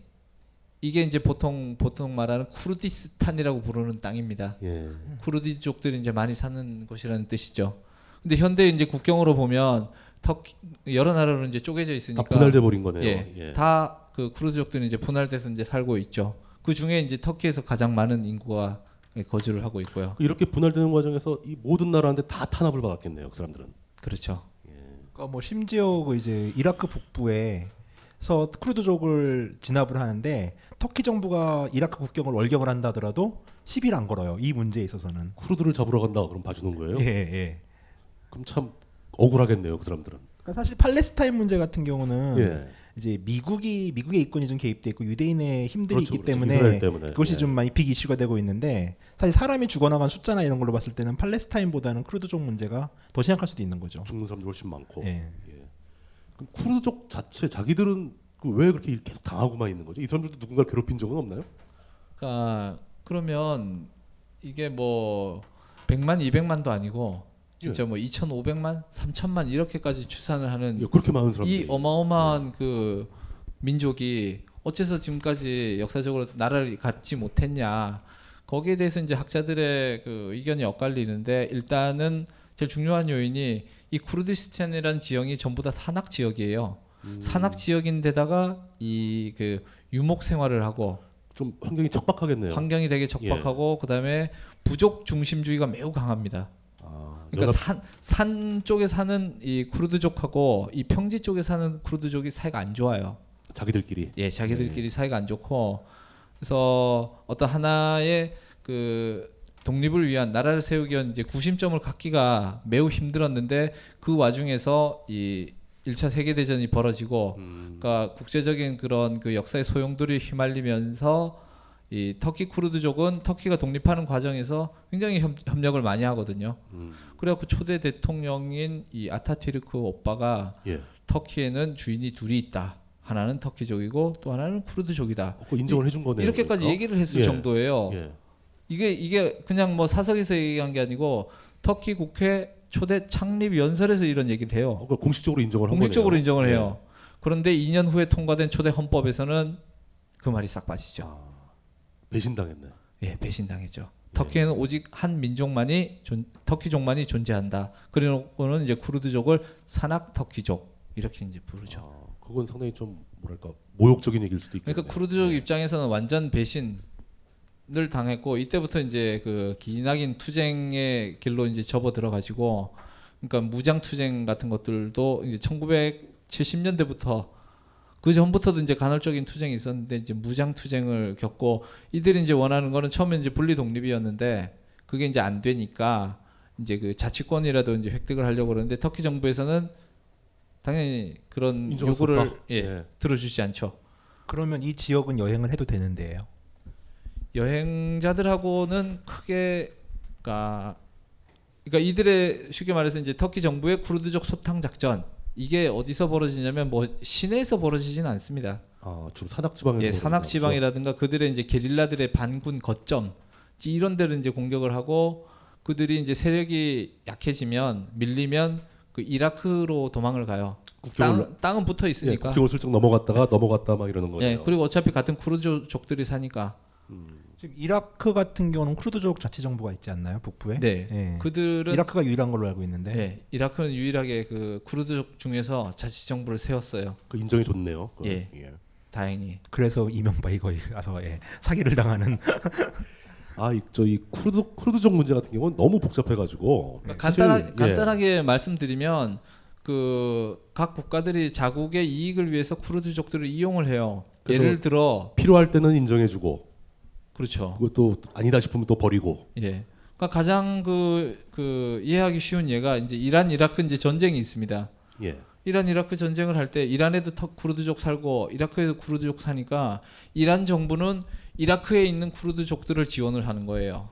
이게 이제 보통 말하는 쿠르디스탄이라고 부르는 땅입니다. 예. 쿠르디족들이 이제 많이 사는 곳이라는 뜻이죠. 근데 현대 이제 국경으로 보면 터키 여러 나라로 이제 쪼개져 있으니까 다 분할돼 버린 거네요. 예. 예. 다 그 쿠르드족들이 이제 분할돼서 이제 살고 있죠. 그 중에 이제 터키에서 가장 많은 인구가 거주를 하고 있고요. 이렇게 분할되는 과정에서 이 모든 나라한테 다 탄압을 받았겠네요, 그 사람들은. 그렇죠. 예. 그러니까 뭐 심지어 그 이제 이라크 북부에서 쿠르드족을 진압을 하는데, 터키 정부가 이라크 국경을 월경을 한다 하더라도 시비를 안 걸어요. 이 문제에 있어서는. 쿠르드를 잡으러 간다 그럼 봐주는 거예요? 예, 예. 그럼 참 억울하겠네요, 그 사람들은. 그러니까 사실 팔레스타인 문제 같은 경우는 예. 이제 미국의 이권이 좀 개입돼 있고 유대인의 힘들이 그렇죠, 있기 그렇죠. 때문에 그것이 예. 좀 많이 빅 이슈가 되고 있는데 사실 사람이 죽어나간 숫자나 이런 걸로 봤을 때는 팔레스타인보다는 쿠르드족 문제가 더 심각할 수도 있는 거죠. 죽는 사람도 훨씬 많고. 예. 예. 그럼 쿠르드족 자체 자기들은 왜 그렇게 계속 당하고만 있는 거죠? 이 사람들도 누군가를 괴롭힌 적은 없나요? 그러니까 그러면 이게 뭐 100만, 200만도 아니고 진짜 예. 뭐 2,500만, 3,000만 이렇게까지 추산을 하는 예, 그렇게 많은 사람들 이 어마어마한 예. 그 민족이 어째서 지금까지 역사적으로 나라를 갖지 못했냐 거기에 대해서 이제 학자들의 그 의견이 엇갈리는데 일단은 제일 중요한 요인이 이 쿠르디스탄이라는 지형이 전부 다 산악 지역이에요. 산악 지역인데다가 이 그 유목 생활을 하고 좀 환경이 척박하겠네요. 환경이 되게 척박하고 예. 그다음에 부족 중심주의가 매우 강합니다. 아, 그러니까 산 쪽에 사는 이 쿠르드족하고 이 평지 쪽에 사는 쿠르드족이 사이가 안 좋아요. 자기들끼리. 예, 자기들끼리 예. 사이가 안 좋고 그래서 어떤 하나의 그 독립을 위한 나라를 세우기 위한 이제 구심점을 갖기가 매우 힘들었는데 그 와중에서 이 1차 세계대전이 벌어지고 그러니까 국제적인 그런 그 역사의 소용돌이에 휘말리면서 이 터키 쿠르드족은 터키가 독립하는 과정에서 굉장히 협력을 많이 하거든요. 그래갖고 초대 대통령인 이 아타튀르크 오빠가 예. 터키에는 주인이 둘이 있다. 하나는 터키족이고 또 하나는 쿠르드족이다. 인정을 해준 거네요. 이렇게까지 그러니까? 얘기를 했을 예. 정도예요. 예. 이게 그냥 뭐 사석에서 얘기한 게 아니고 터키 국회 초대 창립 연설에서 이런 얘기를 해요. 그러니까 공식적으로 인정을 한 거네요. 공식적으로 인정을 네. 해요. 그런데 2년 후에 통과된 초대 헌법에서는 그 말이 싹 빠지죠. 아, 배신당했네. 예, 배신당했죠. 예. 터키에는 오직 한 민족만이 터키족만이 존재한다. 그래놓고는 이제 쿠르드족을 산악 터키족 이렇게 이제 부르죠. 아, 그건 상당히 좀 뭐랄까 모욕적인 얘기일 수도 있겠네요. 그러니까 쿠르드족 네. 입장에서는 완전 배신. 늘 당했고 이때부터 이제 그 기나긴 투쟁의 길로 이제 접어들어가지고 그러니까 무장 투쟁 같은 것들도 이제 1970년대부터 그 전부터도 이제 간헐적인 투쟁이 있었는데 이제 무장 투쟁을 겪고 이들이 이제 원하는 거는 처음에 이제 분리 독립이었는데 그게 이제 안 되니까 이제 그 자치권이라도 이제 획득을 하려고 그러는데 터키 정부에서는 당연히 그런 요구를 예, 네. 들어주지 않죠. 그러면 이 지역은 여행을 해도 되는 데예요? 여행자들하고는 크게 그러니까 이들의 쉽게 말해서 이제 터키 정부의 쿠르드족 소탕 작전 이게 어디서 벌어지냐면 뭐 시내에서 벌어지진 않습니다. 아, 주로 산악 지방에서. 예, 산악 지방이라든가 그들의 이제 게릴라들의 반군 거점 이런 데를 이제 공격을 하고 그들이 이제 세력이 약해지면 밀리면 그 이라크로 도망을 가요. 땅은 붙어 있으니까. 예, 국경을 슬쩍 넘어갔다가 네. 넘어갔다 막 이러는 거예요. 예, 그리고 어차피 같은 쿠르드족들이 사니까. 지금 이라크 같은 경우는 쿠르드족 자치정부가 있지 않나요? 북부에? 네. 예. 그들은 이라크가 유일한 걸로 알고 있는데. 네. 이라크는 유일하게 그 쿠르드족 중에서 자치정부를 세웠어요. 그 인정이 좋네요. 예. 예. 다행히. 그래서 이명박이 거의 가서 예. 사기를 당하는. 아, 이 쿠르드족 문제 같은 경우는 너무 복잡해가지고. 그러니까 간단하게 예. 말씀드리면 그 각 국가들이 자국의 이익을 위해서 쿠르드족들을 이용을 해요. 예를 들어 필요할 때는 인정해주고. 그렇죠. 그것도 아니다 싶으면 또 버리고. 예. 그러니까 가장 이해하기 쉬운 예가 이제 이란 이라크 이제 전쟁이 있습니다. 예. 이란 이라크 전쟁을 할 때 이란에도 쿠르드족 살고 이라크에도 쿠르드족 사니까 이란 정부는 이라크에 있는 쿠르드족들을 지원을 하는 거예요.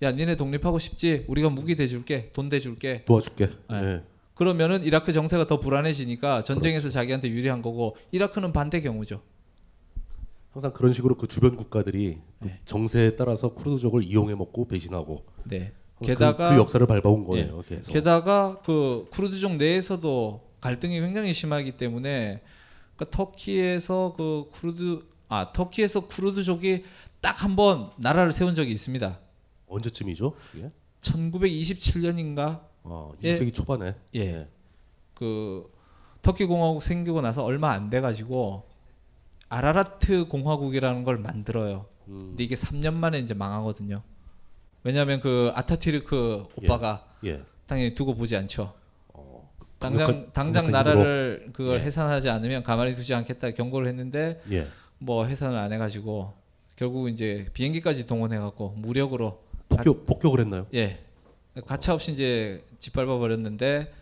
야, 니네 독립하고 싶지? 우리가 무기 대줄게, 돈 대줄게, 도와줄게. 예. 예. 그러면은 이라크 정세가 더 불안해지니까 전쟁에서 그렇지. 자기한테 유리한 거고 이라크는 반대 경우죠. 항상 그런 식으로 그 주변 국가들이 네. 그 정세에 따라서 쿠르드족을 이용해 먹고 배신하고. 네. 게다가 그 역사를 밟아온 거예요. 네. 계속. 게다가 그 쿠르드족 내에서도 갈등이 굉장히 심하기 때문에 그러니까 터키에서 쿠르드족이 딱 한 번 나라를 세운 적이 있습니다. 언제쯤이죠? 예? 1927년인가? 20세기 초반에. 예. 예. 그 터키 공화국 생기고 나서 얼마 안 돼 가지고. 아라라트 공화국이라는 걸 만들어요. 근데 이게 3년 만에 이제 망하거든요. 왜냐하면 그 아타튀르크 오빠가 예. 당연히 두고 보지 않죠. 당장 나라를 그걸 예. 해산하지 않으면 가만히 두지 않겠다 경고를 했는데 예. 뭐 해산을 안 해가지고 결국 이제 비행기까지 동원해갖고 무력으로 폭격을 했나요? 예, 가차없이 이제 짓밟아 버렸는데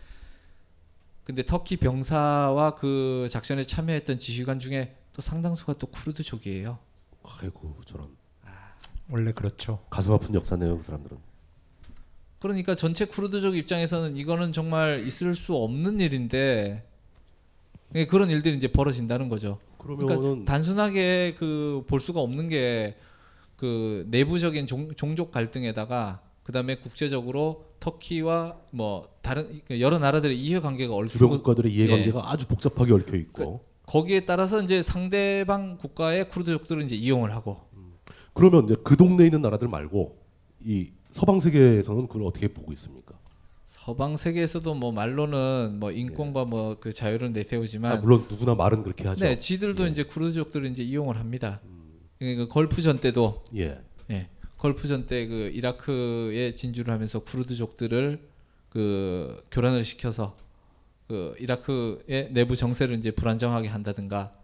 근데 터키 병사와 그 작전에 참여했던 지휘관 중에 또 상당수가 또 쿠르드족이에요. 아이고 저런. 아, 원래 그렇죠. 가슴 아픈 역사네요 그 사람들은. 그러니까 전체 쿠르드족 입장에서는 이거는 정말 있을 수 없는 일인데 그런 일들이 이제 벌어진다는 거죠. 그러니까 단순하게 그 볼 수가 없는 게 그 내부적인 종족 갈등에다가 그 다음에 국제적으로 터키와 뭐 다른 여러 나라들의 이해관계가 얽히고 주변 국가들의 이해관계가 예. 아주 복잡하게 얽혀 있고 거기에 따라서 이제 상대방 국가의 쿠르드족들을 이제 이용을 하고 그러면 이제 그 동네에 있는 나라들 말고 이 서방 세계에서는 그걸 어떻게 보고 있습니까? 서방 세계에서도 뭐 말로는 뭐 인권과 예. 뭐 그 자유를 내세우지만 아, 물론 누구나 말은 그렇게 하죠. 네, 지들도 예. 이제 쿠르드족들을 이제 이용을 합니다. 그러니까 걸프전 때도 예. 예. 걸프전 때 그 이라크에 진주를 하면서 쿠르드족들을 그 교란을 시켜서 그 이라크의 내부 정세를 이제 불안정하게 한다든가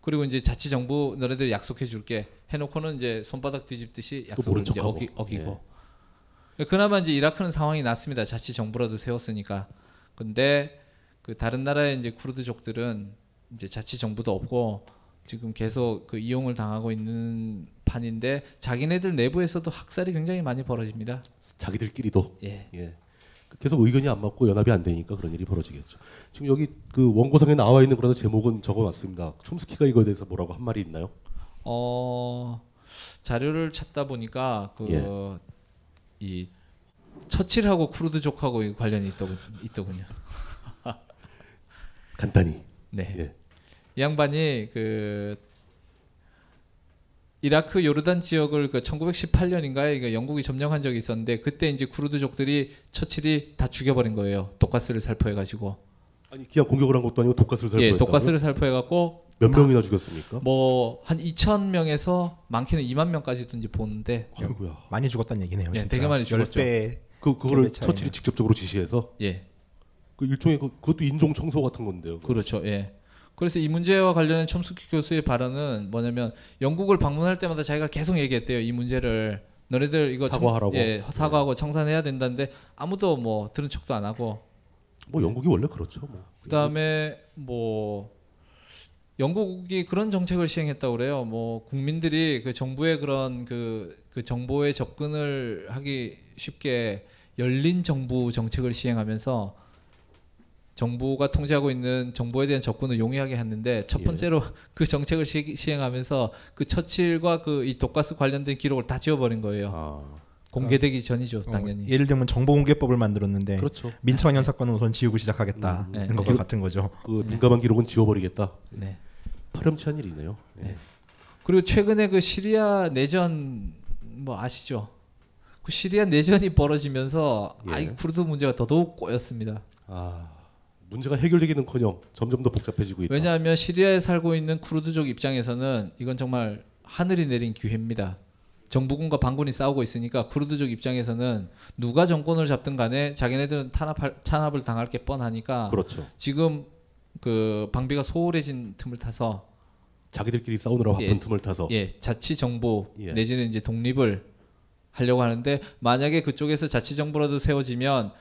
그리고 이제 자치 정부 너네들 약속해 줄게 해놓고는 이제 손바닥 뒤집듯이 약속을 이제 어기고 예. 그나마 이제 이라크는 상황이 낫습니다. 자치 정부라도 세웠으니까. 근데 그 다른 나라의 이제 쿠르드족들은 이제 자치 정부도 없고 지금 계속 그 이용을 당하고 있는 판인데 자기네들 내부에서도 학살이 굉장히 많이 벌어집니다. 자기들끼리도 예. 예. 계속 의견이 안 맞고 연합이 안 되니까 그런 일이 벌어지겠죠. 지금 여기 그 원고상에 나와 있는 거라서 제목은 적어놨습니다. 촘스키가 이거에 대해서 뭐라고 한 말이 있나요? 자료를 찾다 보니까 그 이 처칠하고 쿠르드족하고 관련이 있더군요. 간단히. 네. 예. 이 양반이 그 이라크 요르단 지역을 그 1918년인가에 영국이 점령한 적이 있었는데 그때 이제 쿠르드족들이 처칠이 다 죽여버린 거예요. 독가스를 살포해가지고. 아니 그냥 공격을 한 것도 아니고 독가스를 살포했다고요? 예, 독가스를 살포해갖고 몇 명이나 죽였습니까? 뭐 한 2,000명에서 많게는 2만 명까지도 이제 보는데. 아이고야. 많이 죽었다는 얘기네요. 예, 진짜. 되게 많이 죽었죠. 10배, 그거를 처칠이 직접적으로 지시해서. 예. 그 일종의 그것도 인종 청소 같은 건데요. 그렇죠. 예. 그래서 이 문제와 관련된 촘스키 교수의 발언은 뭐냐면 영국을 방문할 때마다 자기가 계속 얘기했대요. 이 문제를 너네들 이거 사과하라고 예, 사과하고 청산해야 된다는데 아무도 뭐 들은 척도 안 하고 뭐 영국이 원래 그렇죠. 뭐. 그다음에 뭐 영국이 그런 정책을 시행했다고 그래요. 뭐 국민들이 그 정부의 그런 그 정보에 접근을 하기 쉽게 열린 정부 정책을 시행하면서 정부가 통제하고 있는 정보에 대한 접근을 용이하게 했는데 첫 번째로 예. 그 정책을 시행하면서 그 처칠과 그 이 독가스 관련된 기록을 다 지워버린 거예요. 아. 공개되기 전이죠, 당연히. 예를 들면 정보공개법을 만들었는데 그렇죠. 민청년 사건은 우선 지우고 시작하겠다. 네. 그런 것과 같은 거죠. 그 민감한 기록은 지워버리겠다. 네. 파렴치한 일이네요. 네. 네. 그리고 최근에 그 시리아 내전 뭐 아시죠? 그 시리아 내전이 벌어지면서 예. 아이 쿠르드 문제가 더더욱 꼬였습니다. 아. 문제가 해결되기는커녕 점점 더 복잡해지고 있다. 왜냐하면 시리아에 살고 있는 쿠르드족 입장에서는 이건 정말 하늘이 내린 기회입니다. 정부군과 반군이 싸우고 있으니까 쿠르드족 입장에서는 누가 정권을 잡든 간에 자기네들은 탄압을 당할 게 뻔하니까 그렇죠. 지금 그 방비가 소홀해진 틈을 타서 자기들끼리 싸우느라 바쁜 예, 틈을 타서 예, 자치정부 예. 내지는 이제 독립을 하려고 하는데 만약에 그쪽에서 자치정부라도 세워지면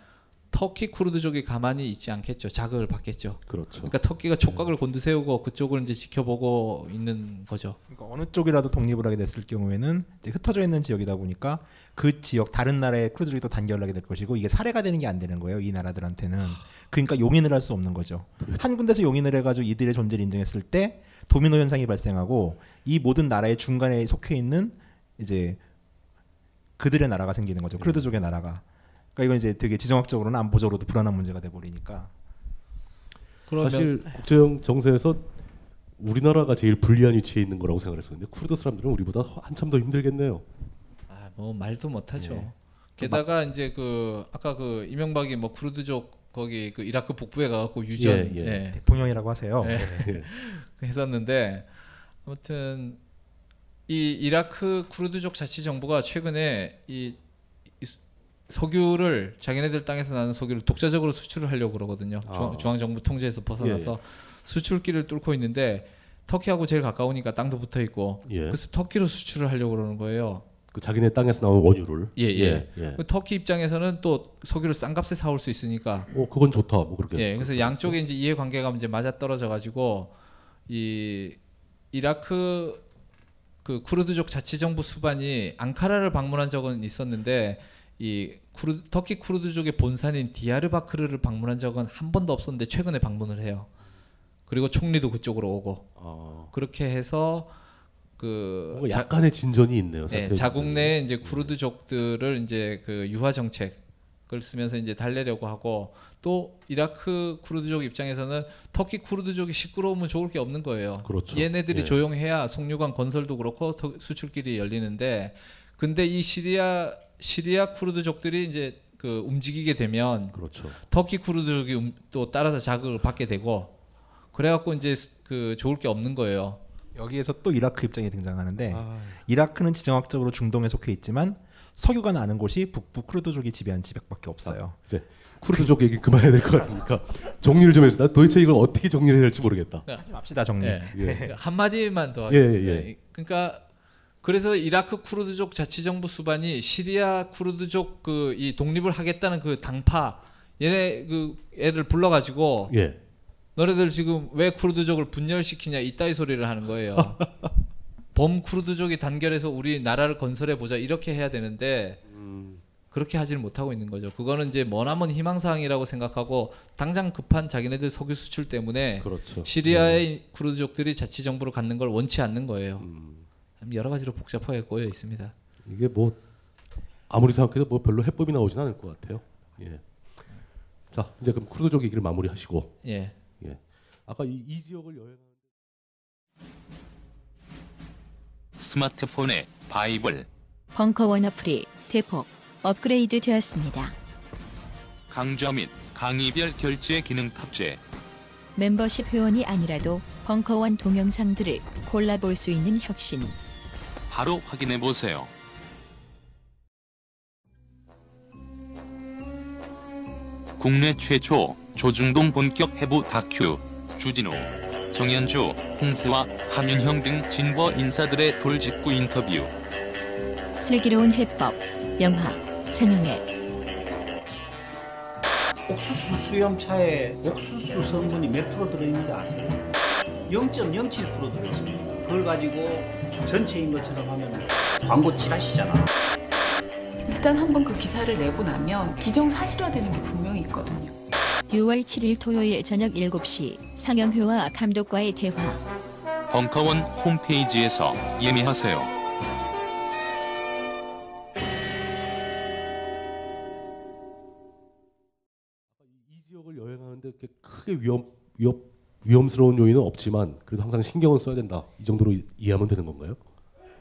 터키 쿠르드족이 가만히 있지 않겠죠. 자극을 받겠죠. 그렇죠. 그러니까 터키가 촉각을 곤두세우고 그쪽을 이제 지켜보고 있는 거죠. 그러니까 어느 쪽이라도 독립을 하게 됐을 경우에는 이제 흩어져 있는 지역이다 보니까 그 지역 다른 나라의 쿠르드족이 또 단결하게 될 것이고 이게 살해가 되는 게 안 되는 거예요. 이 나라들한테는. 그러니까 용인을 할 수 없는 거죠. 한 군데서 용인을 해가지고 이들의 존재를 인정했을 때 도미노 현상이 발생하고 이 모든 나라의 중간에 속해 있는 이제 그들의 나라가 생기는 거죠. 쿠르드족의 나라가. 그러니까 이건 이제 되게 지정학적으로는 안보적으로도 불안한 문제가 돼버리니까. 사실 국제 정세에서 우리나라가 제일 불리한 위치에 있는 거라고 생각했었는데 쿠르드 사람들은 우리보다 한참 더 힘들겠네요. 아, 뭐 말도 못하죠. 네. 게다가 이제 그 아까 그 이명박이 뭐 쿠르드족 거기 그 이라크 북부에 가갖고 유전 예. 대통령이라고 하세요. 예. 했었는데 아무튼 이 이라크 쿠르드족 자치 정부가 최근에 이 석유를 자기네들 땅에서 나는 석유를 독자적으로 수출을 하려고 그러거든요. 아. 중앙정부 통제에서 벗어나서 예. 수출길을 뚫고 있는데 터키하고 제일 가까우니까 땅도 붙어있고 예. 그래서 터키로 수출을 하려고 그러는 거예요. 그 자기네 땅에서 나온 원유를. 예. 터키 입장에서는 또 석유를 싼 값에 사올 수 있으니까. 그건 좋다. 뭐 그렇게. 예. 그래서 양쪽의 이제 이해 관계가 이제 맞아 떨어져 가지고 이 이라크 그 쿠르드족 자치정부 수반이 앙카라를 방문한 적은 있었는데 이 터키 쿠르드족의 본산인 디아르바크르를 방문한 적은 한 번도 없었는데 최근에 방문을 해요. 그리고 총리도 그쪽으로 오고 그렇게 해서 그 약간의 진전이 있네요. 네, 자국 내 이제 쿠르드족들을 이제 그 유화 정책을 쓰면서 이제 달래려고 하고 또 이라크 쿠르드족 입장에서는 터키 쿠르드족이 시끄러우면 좋을 게 없는 거예요. 그렇죠. 얘네들이 조용해야 송유관 건설도 그렇고 수출길이 열리는데 근데 이 시리아 쿠르드족들이 이제 그 움직이게 되면 그렇죠. 터키 쿠르드족이 또 따라서 자극을 받게 되고 그래갖고 이제 그 좋을 게 없는 거예요. 여기에서 또 이라크 입장이 등장하는데 이라크는 지정학적으로 중동에 속해 있지만 석유가 나는 곳이 북부 쿠르드족이 지배한 지역밖에 없어요. 이제 쿠르드족 얘기 그만해야 될 것 같으니까 정리를 좀 해주세요. 도대체 이걸 어떻게 정리를 해야 될지 모르겠다. 하지 맙시다 정리. 한마디만 더 하겠습니다. 그러니까 그래서 이라크 쿠르드족 자치정부 수반이 시리아 쿠르드족 그 이 독립을 하겠다는 그 당파 얘네 그 애를 불러가지고 너네들 지금 왜 쿠르드족을 분열시키냐 이따위 소리를 하는 거예요. 범 쿠르드족이 단결해서 우리 나라를 건설해보자 이렇게 해야 되는데 그렇게 하지를 못하고 있는 거죠. 그거는 이제 머나먼 희망사항이라고 생각하고 당장 급한 자기네들 석유 수출 때문에 그렇죠. 시리아의 쿠르드족들이 자치정부를 갖는 걸 원치 않는 거예요. 여러 가지로 복잡하게 꼬여 있습니다. 이게 뭐 아무리 생각해도 뭐 별로 해법이 나오진 않을 것 같아요. 예. 자 이제 그럼 쿠르드족 얘기를 마무리하시고 아까 이 지역을 여행하는 스마트폰의 바이블 벙커원 어플이 대폭 업그레이드 되었습니다. 강좌 및 강의별 결제 기능 탑재 멤버십 회원이 아니라도 벙커원 동영상들을 골라볼 수 있는 혁신 바로 확인해보세요. 국내 최초 조중동 본격 해부 다큐 주진우, 정현주, 홍세화, 한윤형 등 진보 인사들의 돌직구 인터뷰 슬기로운 해법, 영화, 상영회 옥수수 수염차에 옥수수 성분이 몇 프로 들어있는지 아세요? 0.07% 들어있습니다. 그걸 가지고 전체인 것처럼 하면 광고 칠하시잖아. 일단 한번 그 기사를 내고 나면 기정사실화되는 게 분명히 있거든요. 6월 7일 토요일 저녁 7시 상영회와 감독과의 대화 벙커원 홈페이지에서 예매하세요. 이 지역을 여행하는데 이렇게 크게 위험스러운 요인은 없지만 그래도 항상 신경은 써야 된다. 이 정도로 이해하면 되는 건가요?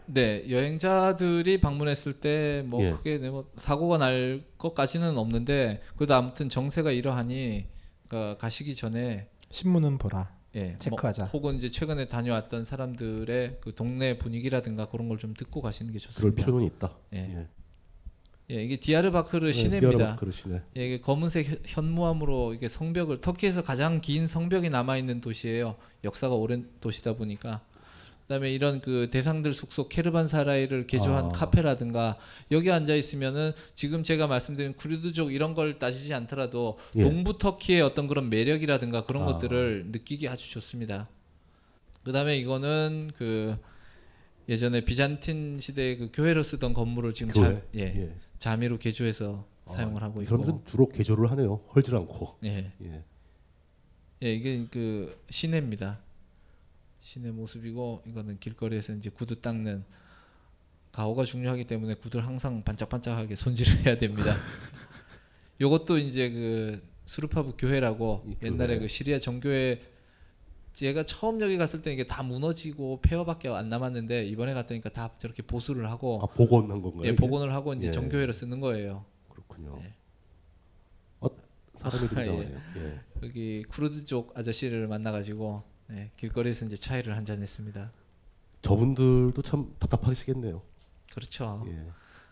네, 여행자들이 방문했을 때 뭐 크게 뭐 사고가 날 것까지는 없는데 그래도 아무튼 정세가 이러하니 가시기 전에 신문은 보라. 체크하자. 뭐, 혹은 이제 최근에 다녀왔던 사람들의 그 동네 분위기라든가 그런 걸 좀 듣고 가시는 게 좋습니다. 그럴 필요는 있다. 이게 디아르바크르 시내입니다. 디아르바크르 시내. 이게 검은색 현무암으로 이게 성벽을 터키에서 가장 긴 성벽이 남아 있는 도시예요. 역사가 오랜 도시다 보니까. 그다음에 이런 그 대상들 숙소 케르반사라이를 개조한 카페라든가 여기 앉아 있으면은 지금 제가 말씀드린 쿠르드족 이런 걸 따지지 않더라도 동부 터키의 어떤 그런 매력이라든가 그런 것들을 느끼기 아주 좋습니다. 그다음에 이거는 그 예전에 비잔틴 시대의 그 교회로 쓰던 건물을 지금 자미로 개조해서 사용을 하고 있고. 그럼 주로 개조를 하네요. 헐질 않고. 이게 그 시내입니다. 시내 모습이고 이거는 길거리에서 이제 구두 닦는 가오가 중요하기 때문에 구두를 항상 반짝반짝하게 손질을 해야 됩니다. 요것도 이제 그 수르파브 교회라고 옛날에 그 시리아 정교회 제가 처음 여기 갔을 때 이게 다 무너지고 폐허밖에 안 남았는데 이번에 갔더니까 다 저렇게 보수를 하고 복원한 건가요? 복원을 하고 이제 정교회로 쓰는 거예요. 그렇군요. 사람이 등장하네요. 여기 쿠르드족 아저씨를 만나가지고 길거리에서 이제 차이를 한잔 했습니다. 저분들도 참 답답하시겠네요. 그렇죠.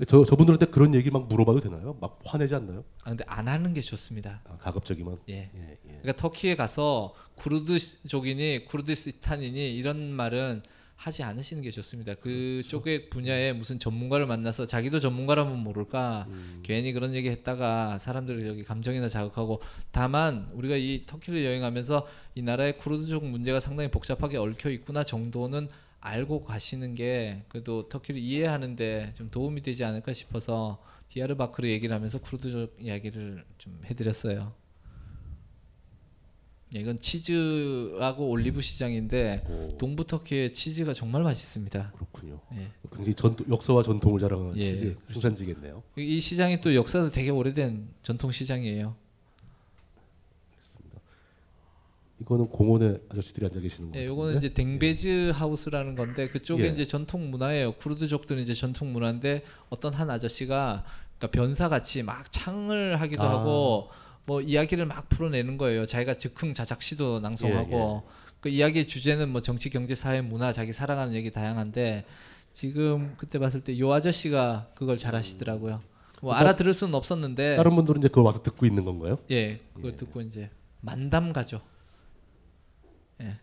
저분들한테 그런 얘기 막 물어봐도 되나요? 막 화내지 않나요? 근데 안 하는 게 좋습니다. 가급적이면. 그러니까 터키에 가서 쿠르드족이니 쿠르디스탄이니 이런 말은 하지 않으시는 게 좋습니다. 그쪽의 분야에 무슨 전문가를 만나서 자기도 전문가라면 모를까 괜히 그런 얘기 했다가 사람들을 여기 감정이나 자극하고. 다만 우리가 이 터키를 여행하면서 이 나라의 쿠르드족 문제가 상당히 복잡하게 얽혀 있구나 정도는 알고 가시는 게 그래도 터키를 이해하는데 좀 도움이 되지 않을까 싶어서 디아르바크르 얘기를 하면서 쿠르드족 이야기를 좀 해드렸어요. 이건 치즈하고 올리브 시장인데 오. 동부 터키의 치즈가 정말 맛있습니다. 그렇군요. 예. 굉장히 역사와 전통을 자랑하는 예. 치즈 생산지겠네요. 이 시장이 또 역사도 되게 오래된 전통 시장이에요. 알겠습니다. 이거는 공원에 아저씨들이 앉아 계시는 거예요. 예, 이거는 이제 댕베즈 예. 하우스라는 건데 그쪽에 예. 이제 전통 문화예요. 쿠르드족들은 이제 전통 문화인데 어떤 한 아저씨가 그러니까 변사같이 막 창을 하기도 하고. 뭐 이야기를 막 풀어내는 거예요. 자기가 즉흥자작시도 낭송하고 예, 예. 그 이야기의 주제는 뭐 정치, 경제, 사회, 문화, 자기 살아가는 얘기 다양한데 지금 그때 봤을 때 요 아저씨가 그걸 잘하시더라고요. 뭐 그러니까 알아들을 수는 없었는데 다른 분들은 이제 그걸 와서 듣고 있는 건가요? 예, 그걸 예. 듣고 이제 만담가죠. 예,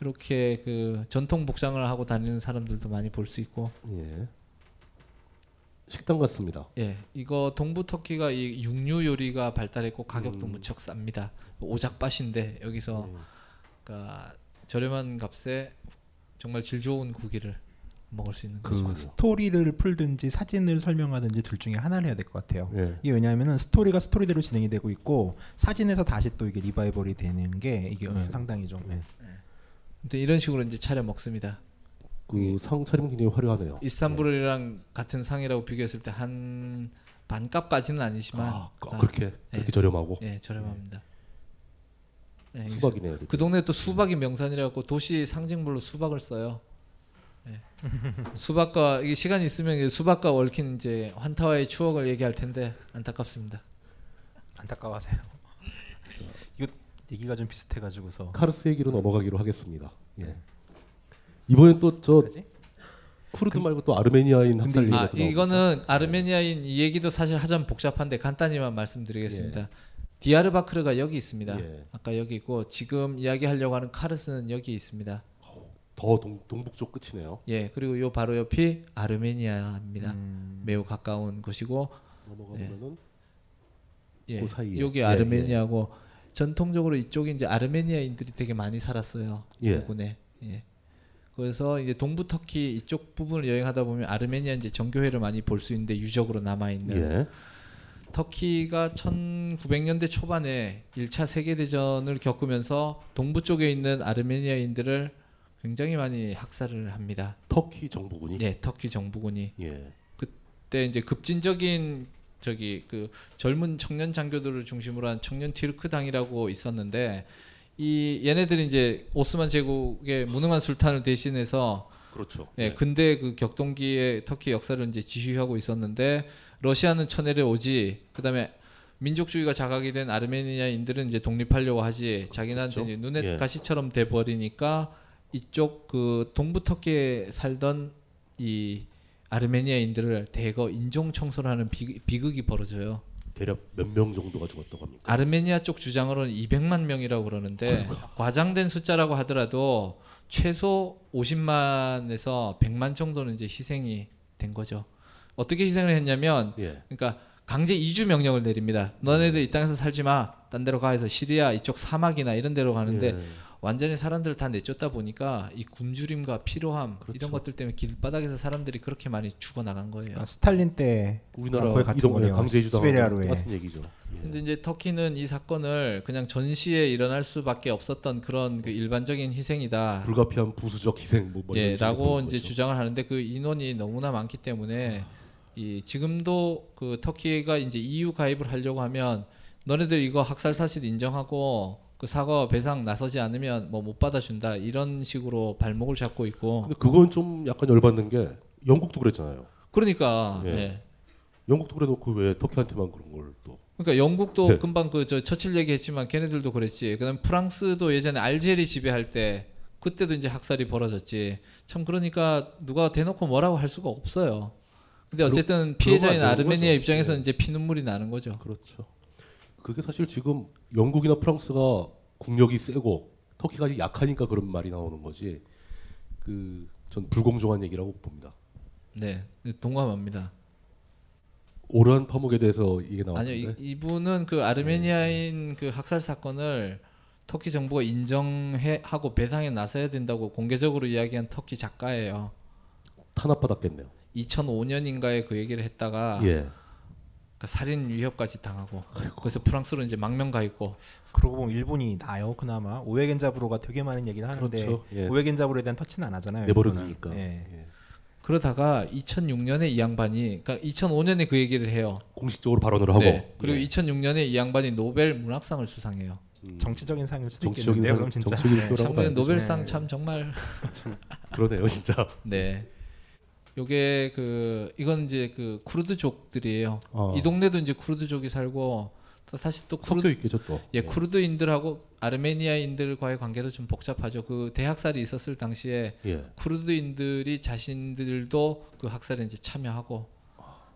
이렇게 그 전통 복장을 하고 다니는 사람들도 많이 볼 수 있고. 예. 식당 같습니다. 예, 이거 동부 터키가 이 육류 요리가 발달했고 가격도 무척 쌉니다. 오작밭인데 여기서 그러니까 저렴한 값에 정말 질 좋은 고기를 먹을 수 있는 거죠. 스토리를 풀든지 사진을 설명하든지 둘 중에 하나를 해야 될 것 같아요. 예. 이게 왜냐하면은 스토리가 스토리대로 진행이 되고 있고 사진에서 다시 또 이게 리바이벌이 되는 게 이게 상당히 좀. 예. 근데 이런 식으로 이제 차려 먹습니다. 그 상 차림은 굉장히 화려하네요. 이스탄불이랑 네. 같은 상이라고 비교했을 때 한 반값까지는 아니지만 그렇게 네. 저렴하고 네, 저렴합니다. 네. 네, 수박이네요. 그 동네 또 수박이 명산이라고 도시 상징물로 수박을 써요. 네. 수박과 이게 시간이 있으면 수박과 얽힌 이제 환타와의 추억을 얘기할 텐데 안타깝습니다. 안타까워하세요. 이거 얘기가 좀 비슷해가지고서 카르스 얘기로 넘어가기로 하겠습니다. 예. 이번엔 또 저 쿠르드 말고 또 아르메니아인 한 살 얘기가 또 나옵니다. 이거는 아르메니아인 이 얘기도 사실 하자면 복잡한데 간단히만 말씀드리겠습니다. 예. 디아르바크르가 여기 있습니다. 예. 아까 여기 있고 지금 이야기하려고 하는 카르스는 여기 있습니다. 더 동북쪽 끝이네요. 예, 그리고 요 바로 옆이 아르메니아입니다. 매우 가까운 곳이고 넘어가면은 예. 그 사이에 여기 예. 아르메니아고 예. 전통적으로 이쪽이 이제 아르메니아인들이 되게 많이 살았어요. 이군에. 예. 그래서 이제 동부 터키 이쪽 부분을 여행하다 보면 아르메니아 이제 정교회를 많이 볼 수 있는데 유적으로 남아 있는 예. 터키가 1900년대 초반에 1차 세계 대전을 겪으면서 동부 쪽에 있는 아르메니아인들을 굉장히 많이 학살을 합니다. 터키 정부군이? 네, 터키 정부군이. 예. 그때 이제 급진적인 저기 그 젊은 청년 장교들을 중심으로 한 청년 튀르크 당이라고 있었는데 이 얘네들이 이제 오스만 제국의 무능한 술탄을 대신해서 그렇죠. 예, 네. 근대 그 격동기의 터키 역사를 이제 지휘하고 있었는데 러시아는 쳐내려 오지 그다음에 민족주의가 자각이 된 아르메니아인들은 이제 독립하려고 하지 자기네한테 그렇죠. 눈에 예. 가시처럼 돼 버리니까 이쪽 그 동부 터키에 살던 이 아르메니아인들을 대거 인종 청소하는 비극이 벌어져요. 대략 몇 명 정도가 죽었다고 합니까? 아르메니아 쪽 주장으로는 200만 명이라고 그러는데 과장된 숫자라고 하더라도 최소 50만에서 100만 정도는 이제 희생이 된 거죠. 어떻게 희생을 했냐면 예. 그러니까 강제 이주 명령을 내립니다. 너네들 이 땅에서 살지 마. 딴 데로 가 해서 시리아 이쪽 사막이나 이런 데로 가는데 예. 완전히 사람들을 다 내쫓다 보니까 이 굶주림과 피로함 그렇죠. 이런 것들 때문에 길바닥에서 사람들이 그렇게 많이 죽어나간 거예요. 아, 스탈린 때 우리나라 거의 같은 거예요. 강제주당하고 같은 얘기죠. 그런데 예. 이제 터키는 이 사건을 그냥 전시에 일어날 수밖에 없었던 그런 그 일반적인 희생이다. 불가피한 부수적 희생 뭐 예, 라고 이제 거죠. 주장을 하는데 그 인원이 너무나 많기 때문에 이 지금도 그 터키가 이제 EU 가입을 하려고 하면 너네들 이거 학살 사실 인정하고 그 사과 배상 나서지 않으면 뭐 못 받아준다 이런 식으로 발목을 잡고 있고. 근데 그건 좀 약간 열받는 게 영국도 그랬잖아요. 그러니까. 예. 예. 영국도 그래놓고 왜 터키한테만 그런 걸 또. 그러니까 영국도 네. 금방 그 저 처칠 얘기했지만 걔네들도 그랬지. 그다음 프랑스도 예전에 알제리 지배할 때 그때도 이제 학살이 벌어졌지. 참 그러니까 누가 대놓고 뭐라고 할 수가 없어요. 근데 어쨌든 피해자인 아르메니아 입장에서는 네. 이제 피눈물이 나는 거죠. 그렇죠. 그게 사실 지금 영국이나 프랑스가 국력이 세고 터키가 약하니까 그런 말이 나오는 거지. 그 전 불공정한 얘기라고 봅니다. 네, 동감합니다. 오란 파묵에 대해서 이게 나왔는데 아니요, 이분은 그 아르메니아인 그 학살 사건을 터키 정부가 인정하고 배상에 나서야 된다고 공개적으로 이야기한 터키 작가예요. 탄압받았겠네요. 2005년인가에 그 얘기를 했다가 예. 그 살인 위협까지 당하고 아이고. 그래서 프랑스로 이제 망명 가 있고. 그러고 보면 일본이 나요. 그나마 오에겐자부로가 되게 많은 얘기를 하는데 그렇죠. 예. 오에겐자부로에 대한 터치는 안 하잖아요. 내버려두니까. 예. 예. 그러다가 2006년에 이 양반이 그러니까 2005년에 그 얘기를 해요. 공식적으로 발언을 하고. 네. 그리고 예. 2006년에 이 양반이 노벨 문학상을 수상해요. 정치적인 상일 수도 있겠네요. 그럼 진짜. 작년에 노벨상 네. 참 정말 그러네요, 진짜. 네. 요게 그 이건 이제 그 쿠르드족들이에요. 이 동네도 이제 쿠르드족이 살고 또 사실 또 섞여 있겠죠 또. 예, 쿠르드인들하고 아르메니아인들과의 관계도 좀 복잡하죠. 그 대학살이 있었을 당시에 예. 쿠르드인들이 자신들도 그 학살에 이제 참여하고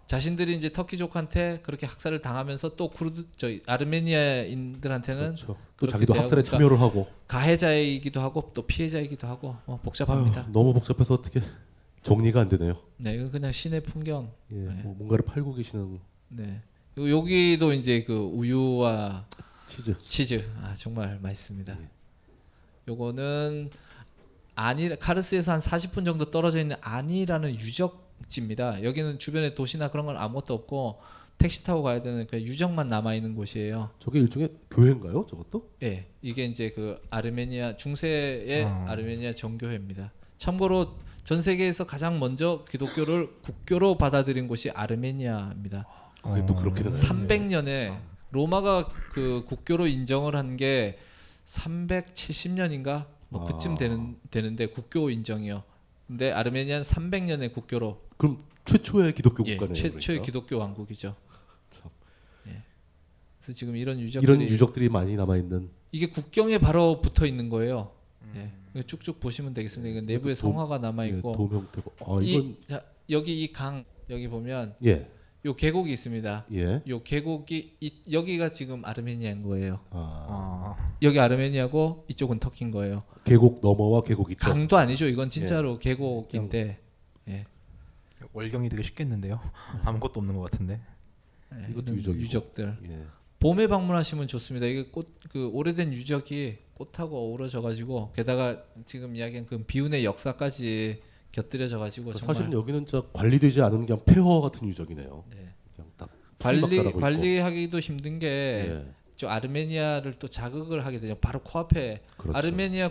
자신들이 이제 터키족한테 그렇게 학살을 당하면서 또 쿠르드 저 아르메니아인들한테는 그렇죠. 또 자기도 학살에 참여를 하고 가해자이기도 하고 또 피해자이기도 하고 복잡합니다. 아유, 너무 복잡해서 어떻게? 정리가 안 되네요. 네, 이건 그냥 시내 풍경. 예, 네. 뭐 뭔가를 팔고 계시는. 네, 여기도 이제 그 우유와 치즈. 아 정말 맛있습니다. 예. 요거는 아니 카르스에서 한 40분 정도 떨어져 있는 아니라는 유적지입니다. 여기는 주변에 도시나 그런 건 아무것도 없고 택시 타고 가야 되는 그냥 유적만 남아 있는 곳이에요. 저게 일종의 교회인가요, 저것도? 예, 네, 이게 이제 그 아르메니아 중세의 아르메니아 정교회입니다. 참고로 전 세계에서 가장 먼저 기독교를 국교로 받아들인 곳이 아르메니아입니다. 그게 또 그렇게 됐어요. 300년에 로마가 그 국교로 인정을 한 게 370년인가 뭐 그쯤 되는데 국교 인정이요. 근데 아르메니아는 300년에 국교로. 그럼 최초의 기독교 국가네요. 예, 최초의 그러니까. 기독교 왕국이죠. 참. 예. 그래서 지금 이런 유적들이 많이 남아 있는. 이게 국경에 바로 붙어 있는 거예요. 예. 쭉쭉 보시면 되겠습니다. 이건 내부에 성화가 남아 있고, 예, 도움 형태고. 아, 이건 자, 여기 이 강 여기 보면 예. 요 계곡이 있습니다. 예. 요 계곡이 여기가 지금 아르메니아인 거예요. 여기 아르메니아고 이쪽은 터키인 거예요. 계곡 너머와 계곡 있죠. 강도 아니죠. 이건 진짜로 예. 계곡인데. 예. 월경이 되게 쉽겠는데요. 아무것도 없는 것 같은데. 예, 이것도 유적들. 예. 봄에 방문하시면 좋습니다. 이게 그 오래된 유적이 꽃하고 어우러져가지고 게다가 지금 이야기한 그 비운의 역사까지 곁들여져가지고 그러니까 사실 여기는 진짜 관리되지 않은 그냥 폐허 같은 유적이네요. 네. 그냥 딱 관리하기도 힘든 게 저 예. 아르메니아를 또 자극을 하게 되죠. 바로 코앞에 그렇죠. 아르메니아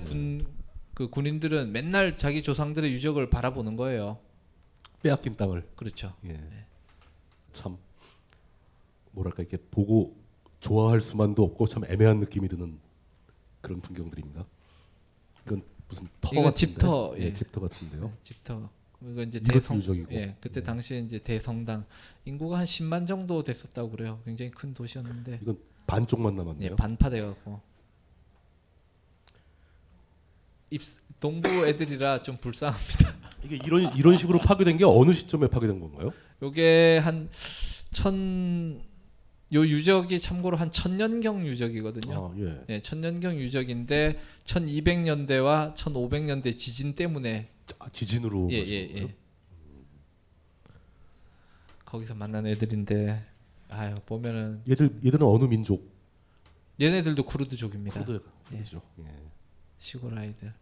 그 군인들은 맨날 자기 조상들의 유적을 바라보는 거예요. 빼앗긴 땅을. 그렇죠. 예. 네. 참 뭐랄까 이렇게 보고 좋아할 수만도 없고 참 애매한 느낌이 드는. 그런 풍경들입니다. 이건 무슨 터가 같은데, 집터, 예. 집터 같은데요. 집터. 이건 이제 대성당이고, 예, 그때 당시에 이제 대성당 인구가 한 10만 정도 됐었다고 그래요. 굉장히 큰 도시였는데. 이건 반쪽만 남았네요. 예, 반파돼갖고. 동부 애들이라 좀 불쌍합니다. 이게 이런 식으로 파괴된 게 어느 시점에 파괴된 건가요? 이게 한 요 유적이 참고로 한 1000년경 유적이거든요. 예, 1000년경 유적인데 1200년대와 1500년대 지진 때문에 지진으로 예. 거기서 만난 애들인데 아유 보면은 얘들은 어느 민족? 얘네들도 쿠르드족입니다. 쿠르드족. 예. 시골 아이들.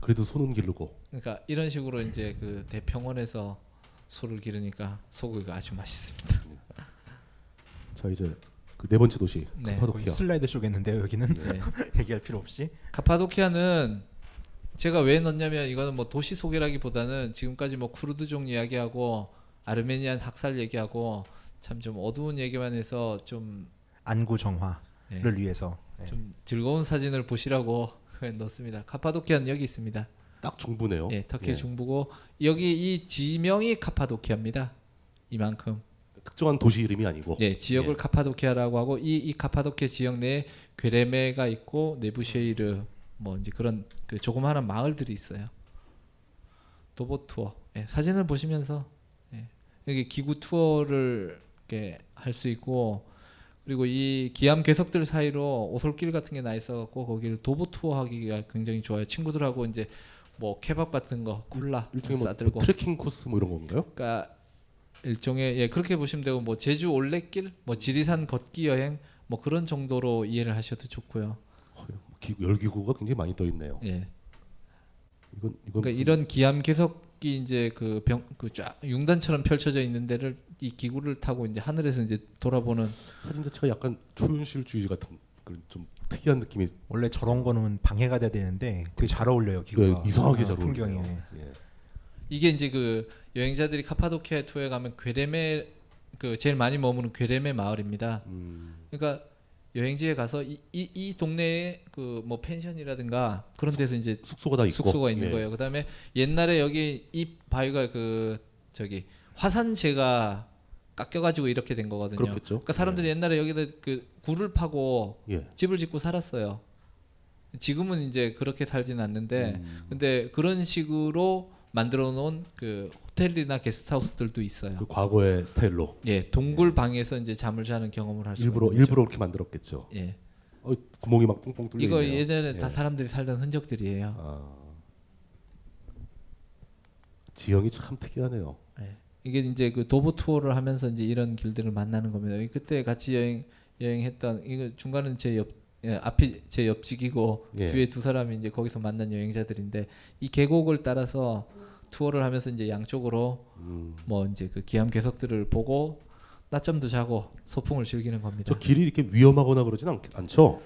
그래도 소는 기르고. 그러니까 이런 식으로 이제 그 대평원에서 소를 기르니까 소고기가 아주 맛있습니다. 자 이제 그 네 번째 도시 네. 카파도키아 슬라이드 쇼겠는데요 여기는 네. 얘기할 필요 없이 카파도키아는 제가 왜 넣냐면 이거는 뭐 도시 소개라기보다는 지금까지 뭐 쿠르드족 이야기하고 아르메니안 학살 얘기하고 참 좀 어두운 얘기만 해서 좀 안구 정화를 네. 위해서 네. 좀 즐거운 사진을 보시라고 넣습니다. 카파도키아는 여기 있습니다. 딱 중부네요. 예, 터키의 예. 중부고 여기 이 지명이 카파도키아입니다. 이만큼. 특정한 도시 이름이 아니고 예, 지역을 예. 카파도키아라고 하고 이 카파도키아 지역 내에 괴레메가 있고 네부쉐이르 뭐 이제 그런 그 조그마한 마을들이 있어요. 도보 투어 예, 사진을 보시면서 예, 여기 기구 투어를 이렇게 할 수 있고 그리고 이 기암 괴석들 사이로 오솔길 같은 게 나 있어갖고 거기를 도보 투어하기가 굉장히 좋아요. 친구들하고 이제 뭐 케밥 같은 거, 콜라 싸들고 뭐 트레킹 코스 뭐 이런 건가요? 그러니까 일종의 예 그렇게 보시면 되고 뭐 제주 올레길, 뭐 지리산 걷기 여행 뭐 그런 정도로 이해를 하셔도 좋고요. 열기구가 굉장히 많이 떠 있네요. 예. 이건 그러니까 이런 기암 개석이 이제 쫙 융단처럼 펼쳐져 있는 데를 이 기구를 타고 이제 하늘에서 이제 돌아보는 사진 자체가 약간 초현실주의 같은 그런 좀 특이한 느낌이 원래 저런 거는 방해가 돼야 되는데 되게 잘 어울려요 기구가 네, 이상하게 잘 풍경이. 예. 이게 이제 그 여행자들이 카파도키아 투어에 가면 괴레메 그 제일 많이 머무는 괴레메 마을입니다. 그러니까 여행지에 가서 이 동네에 그 뭐 펜션이라든가 그런 데서 이제 숙소가 다 있고 숙소가 있는 예. 거예요. 그다음에 옛날에 여기 이 바위가 그 저기 화산재가 깎여가지고 이렇게 된 거거든요. 그렇겠죠. 그러니까 사람들이 예. 옛날에 여기다 그 굴을 파고 예. 집을 짓고 살았어요. 지금은 이제 그렇게 살지는 않는데, 근데 그런 식으로 만들어 놓은 그 호텔이나 게스트하우스들도 있어요. 그 과거의 스타일로. 예, 동굴 예. 방에서 이제 잠을 자는 경험을 할 수. 일부러 그렇게 만들었겠죠. 예. 구멍이 막 뽕뽕 뚫리네요. 이거 예전에 예. 다 사람들이 살던 흔적들이에요. 아. 지형이 참 특이하네요. 예. 이게 이제 그 도보 투어를 하면서 이제 이런 길들을 만나는 겁니다. 그때 같이 여행했던 이거 중간은 앞이 제 옆집이고 예. 뒤에 두 사람이 이제 거기서 만난 여행자들인데 이 계곡을 따라서 투어를 하면서 이제 양쪽으로 뭐 이제 그 기암 괴석들을 보고 낮잠도 자고 소풍을 즐기는 겁니다. 저 길이 이렇게 위험하거나 그러진 않죠?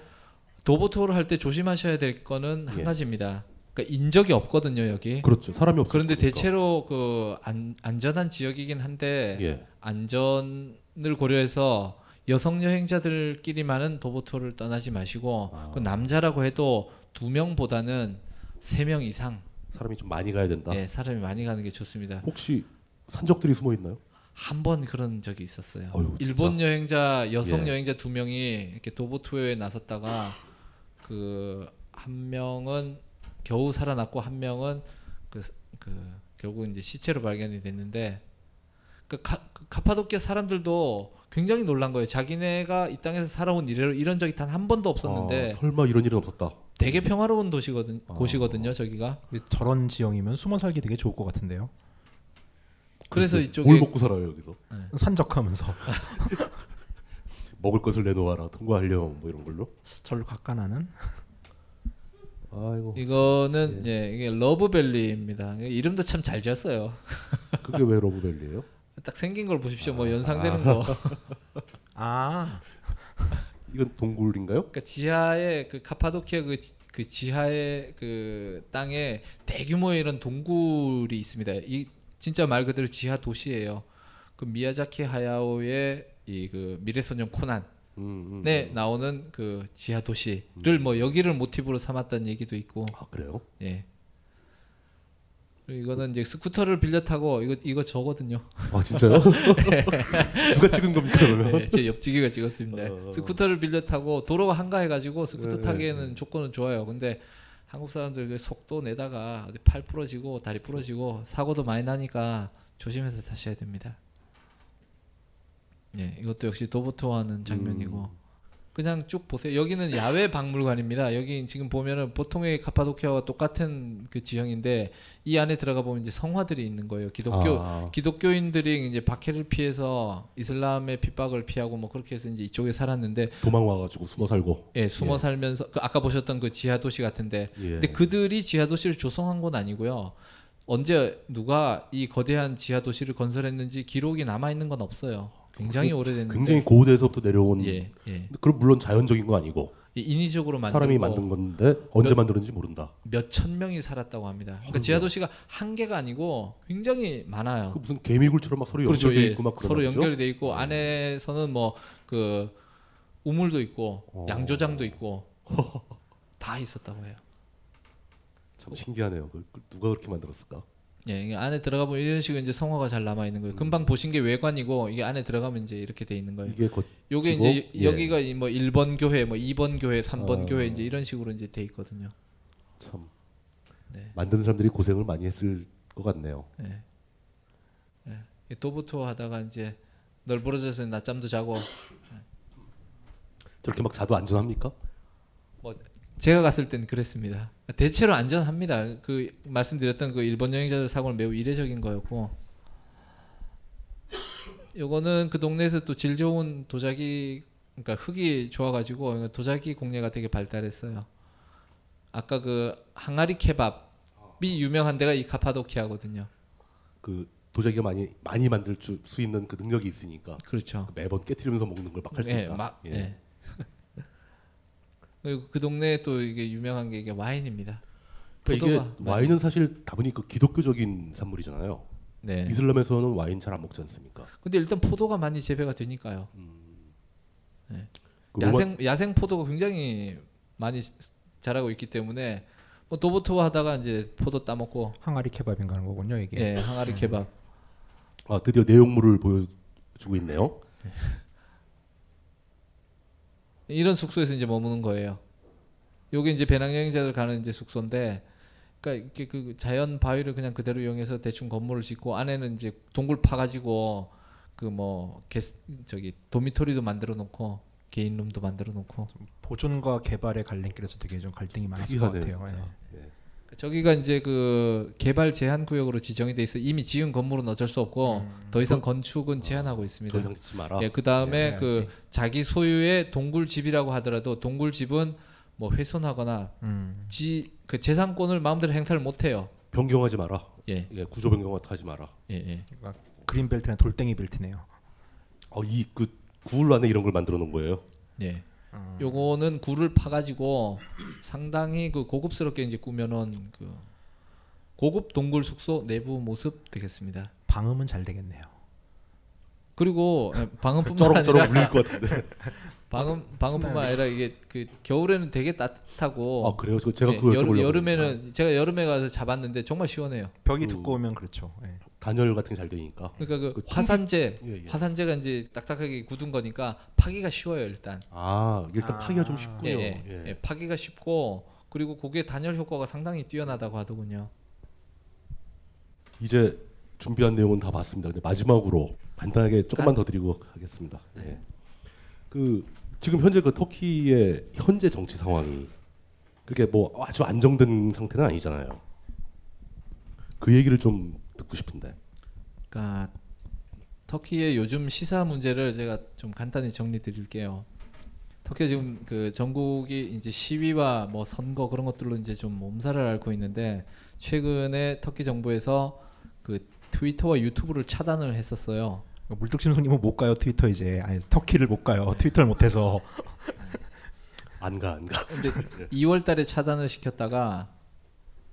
도보 투어를 할 때 조심하셔야 될 거는 예. 한 가지입니다. 그러니까 인적이 없거든요 여기. 그렇죠. 사람이 없어요. 그런데 거니까. 대체로 그 안전한 지역이긴 한데 예. 안전을 고려해서 여성 여행자들끼리만은 도보 투어를 떠나지 마시고 아. 그 남자라고 해도 2명보다는 3명 이상. 사람이 좀 많이 가야 된다. 네, 사람이 많이 가는 게 좋습니다. 혹시 산적들이 숨어 있나요? 한 번 그런 적이 있었어요. 어휴, 일본 진짜? 여행자 여성 예. 여행자 2명이 이렇게 도보 투어에 나섰다가 그 한 명은 겨우 살아났고 한 명은 결국 이제 시체로 발견이 됐는데 그 카파도키아 사람들도 굉장히 놀란 거예요. 자기네가 이 땅에서 살아온 이래로 이런 적이 단 한 번도 없었는데 아, 설마 이런 일은 없었다. 되게 평화로운 곳이거든요. 저기가. 저런 지형이면 숨어 살기 되게 좋을 것 같은데요. 그래서 이쪽에 뭘 먹고 살아요 여기서? 네. 산적하면서 먹을 것을 내놓아라 통과하렴 뭐 이런 걸로. 절로 깎아나는. 아이고. 이거는 예. 예, 이게 러브밸리입니다. 이름도 참 잘 지었어요. 그게 왜 러브밸리예요? 딱 생긴 걸 보십시오. 아, 뭐 연상되는 거. 아. 이건 동굴인가요? 그러니까 지하에 그 카파도키아 그 지하의 그 땅에 대규모의 이런 동굴이 있습니다. 이 진짜 말 그대로 지하 도시예요. 그 미야자키 하야오의 이 그 미래소년 코난. 네 나오는 그 지하 도시를 뭐 여기를 모티브로 삼았다는 얘기도 있고. 아 그래요? 예. 이거는 이제 스쿠터를 빌려 타고 이거 저거든요. 아 진짜요? 누가 찍은 겁니까 그러면? 네, 제 옆집이가 찍었습니다. 스쿠터를 빌려 타고 도로가 한가해가지고 스쿠터 타기에는 조건은 좋아요. 근데 한국 사람들 속도 내다가 팔 부러지고 다리 부러지고 사고도 많이 나니까 조심해서 타셔야 됩니다. 예, 이것도 역시 도보투어하는 장면이고 그냥 쭉 보세요. 여기는 야외 박물관입니다. 여기 지금 보면은 보통의 카파도키아와 똑같은 그 지형인데 이 안에 들어가 보면 이제 성화들이 있는 거예요. 기독교인들이 이제 박해를 피해서 이슬람의 핍박을 피하고 뭐 그렇게 해서 이제 이쪽에 살았는데 도망 와가지고 숨어 살고. 예, 숨어 예. 살면서 그 아까 보셨던 그 지하 도시 같은데, 예. 근데 그들이 지하 도시를 조성한 건 아니고요. 언제 누가 이 거대한 지하 도시를 건설했는지 기록이 남아 있는 건 없어요. 굉장히 오래됐는데 굉장히 고대에서부터 내려온 예, 예. 그럼 물론 자연적인 거 아니고 예, 인위적으로 만든 사람이 만든 건데 언제 만들었는지 모른다. 몇천 명이 살았다고 합니다. 그러니까 지하도시가 한 개가 아니고 굉장히 많아요. 그 무슨 개미굴처럼 막 서로 연결돼 그렇죠, 있고 막 그런 서로 연결이 돼 있고 안에서는 뭐 그 우물도 있고 양조장도 있고 다 있었다고 해요. 참 신기하네요. 누가 그렇게 만들었을까? 예, 이게 안에 들어가 보면 이런 식으로 이제 성화가 잘 남아 있는 거예요. 금방 보신 게 외관이고 이게 안에 들어가면 이제 이렇게 돼 있는 거예요. 요게 이제 예. 여기가 뭐 1번 교회, 뭐 2번 교회, 3번 교회 이제 이런 식으로 이제 돼 있거든요. 참 네. 만든 사람들이 고생을 많이 했을 것 같네요. 예. 예. 도보 투어 하다가 이제 널브러져서 낮잠도 자고 저렇게 막 자도 안전합니까? 뭐 제가 갔을 땐 그랬습니다. 대체로 안전합니다. 그 말씀드렸던 그 일본 여행자들 사고는 매우 이례적인 거였고, 요거는 그 동네에서 또 질 좋은 도자기, 그러니까 흙이 좋아가지고 도자기 공예가 되게 발달했어요. 아까 그 항아리 케밥이 유명한 데가 이 카파도키아거든요. 그 도자기가 많이 만들 수 있는 그 능력이 있으니까. 그렇죠. 그 매번 깨트리면서 먹는 걸 막 할 수 있다. 예. 예. 그리고 그 동네에 또 이게 유명한 게 이게 와인입니다. 그러니까 이게 와인은 사실 다분히 그 기독교적인 산물이잖아요. 네. 이슬람에서는 와인 잘 안 먹지 않습니까? 근데 일단 포도가 많이 재배가 되니까요. 네. 그 야생 포도가 굉장히 많이 자라고 있기 때문에 뭐 도보토 하다가 이제 포도 따먹고. 항아리 케밥인가 하는 거군요 이게. 네, 항아리 케밥. 아, 드디어 내용물을 보여주고 있네요. 이런 숙소에서 이제 머무는 거예요. 요게 이제 배낭여행자들 가는 이제 숙소인데, 그러니까 이렇게 그 자연 바위를 그냥 그대로 이용해서 대충 건물을 짓고 안에는 이제 동굴 파가지고 그 뭐 저기 도미토리도 만들어 놓고 개인 룸도 만들어 놓고. 보존과 개발의 갈림길에서 되게 좀 갈등이 많았을 것 같아요. 예. 예. 저기가 이제 그 개발 제한 구역으로 지정이 돼 있어. 이미 지은 건물은 어쩔 수 없고 더 이상 건축은 제한하고 있습니다. 더 이상 짓지 마라. 예, 그다음에 예, 그 자기 소유의 동굴 집이라고 하더라도 동굴 집은 뭐 훼손하거나 그 재산권을 마음대로 행사를 못 해요. 변경하지 마라. 예. 예, 구조 변경 같은 거 하지 마라. 예, 예. 그러니까 그린벨트나 돌덩이 벨트네요. 이 그 굴 안에 이런 걸 만들어 놓은 거예요. 예. 요거는 굴을 파가지고 상당히 그 고급스럽게 이제 꾸며놓은 그 고급 동굴 숙소 내부 모습 되겠습니다. 방음은 잘 되겠네요. 그리고 방음뿐만 아니라 저럭저럭 울릴 것 같은데. 방음뿐만 아니라 이게 그 겨울에는 되게 따뜻하고. 아 그래요? 제가 그거 여쭤보려고. 여름에는 제가 여름에 가서 잡았는데 정말 시원해요. 벽이 두꺼우면 그렇죠. 예. 단열 같은 게 잘 되니까. 그러니까 그 화산재, 예, 예. 화산재가 이제 딱딱하게 굳은 거니까 파기가 쉬워요 일단. 아 일단 파기가 좀 쉽군요. 예, 예. 예, 파기가 쉽고 그리고 그게 단열 효과가 상당히 뛰어나다고 하더군요. 이제 준비한 내용은 다 봤습니다. 근데 마지막으로 간단하게 조금만 더 드리고 하겠습니다. 예. 그 지금 현재 그 터키의 현재 정치 상황이 그렇게 뭐 아주 안정된 상태는 아니잖아요. 그 얘기를 좀 듣고 싶은데. 그러니까 터키의 요즘 시사 문제를 제가 좀 간단히 정리 드릴게요. 터키가 지금 그 전국이 이제 시위와 뭐 선거 그런 것들로 이제 좀 몸살을 앓고 있는데, 최근에 터키 정부에서 그 트위터와 유튜브를 차단을 했었어요. 물뚝심송님은 못 가요 트위터 이제. 아니 터키를 못 가요. 트위터를 못 해서. 안 가. 근데 2월 달에 차단을 시켰다가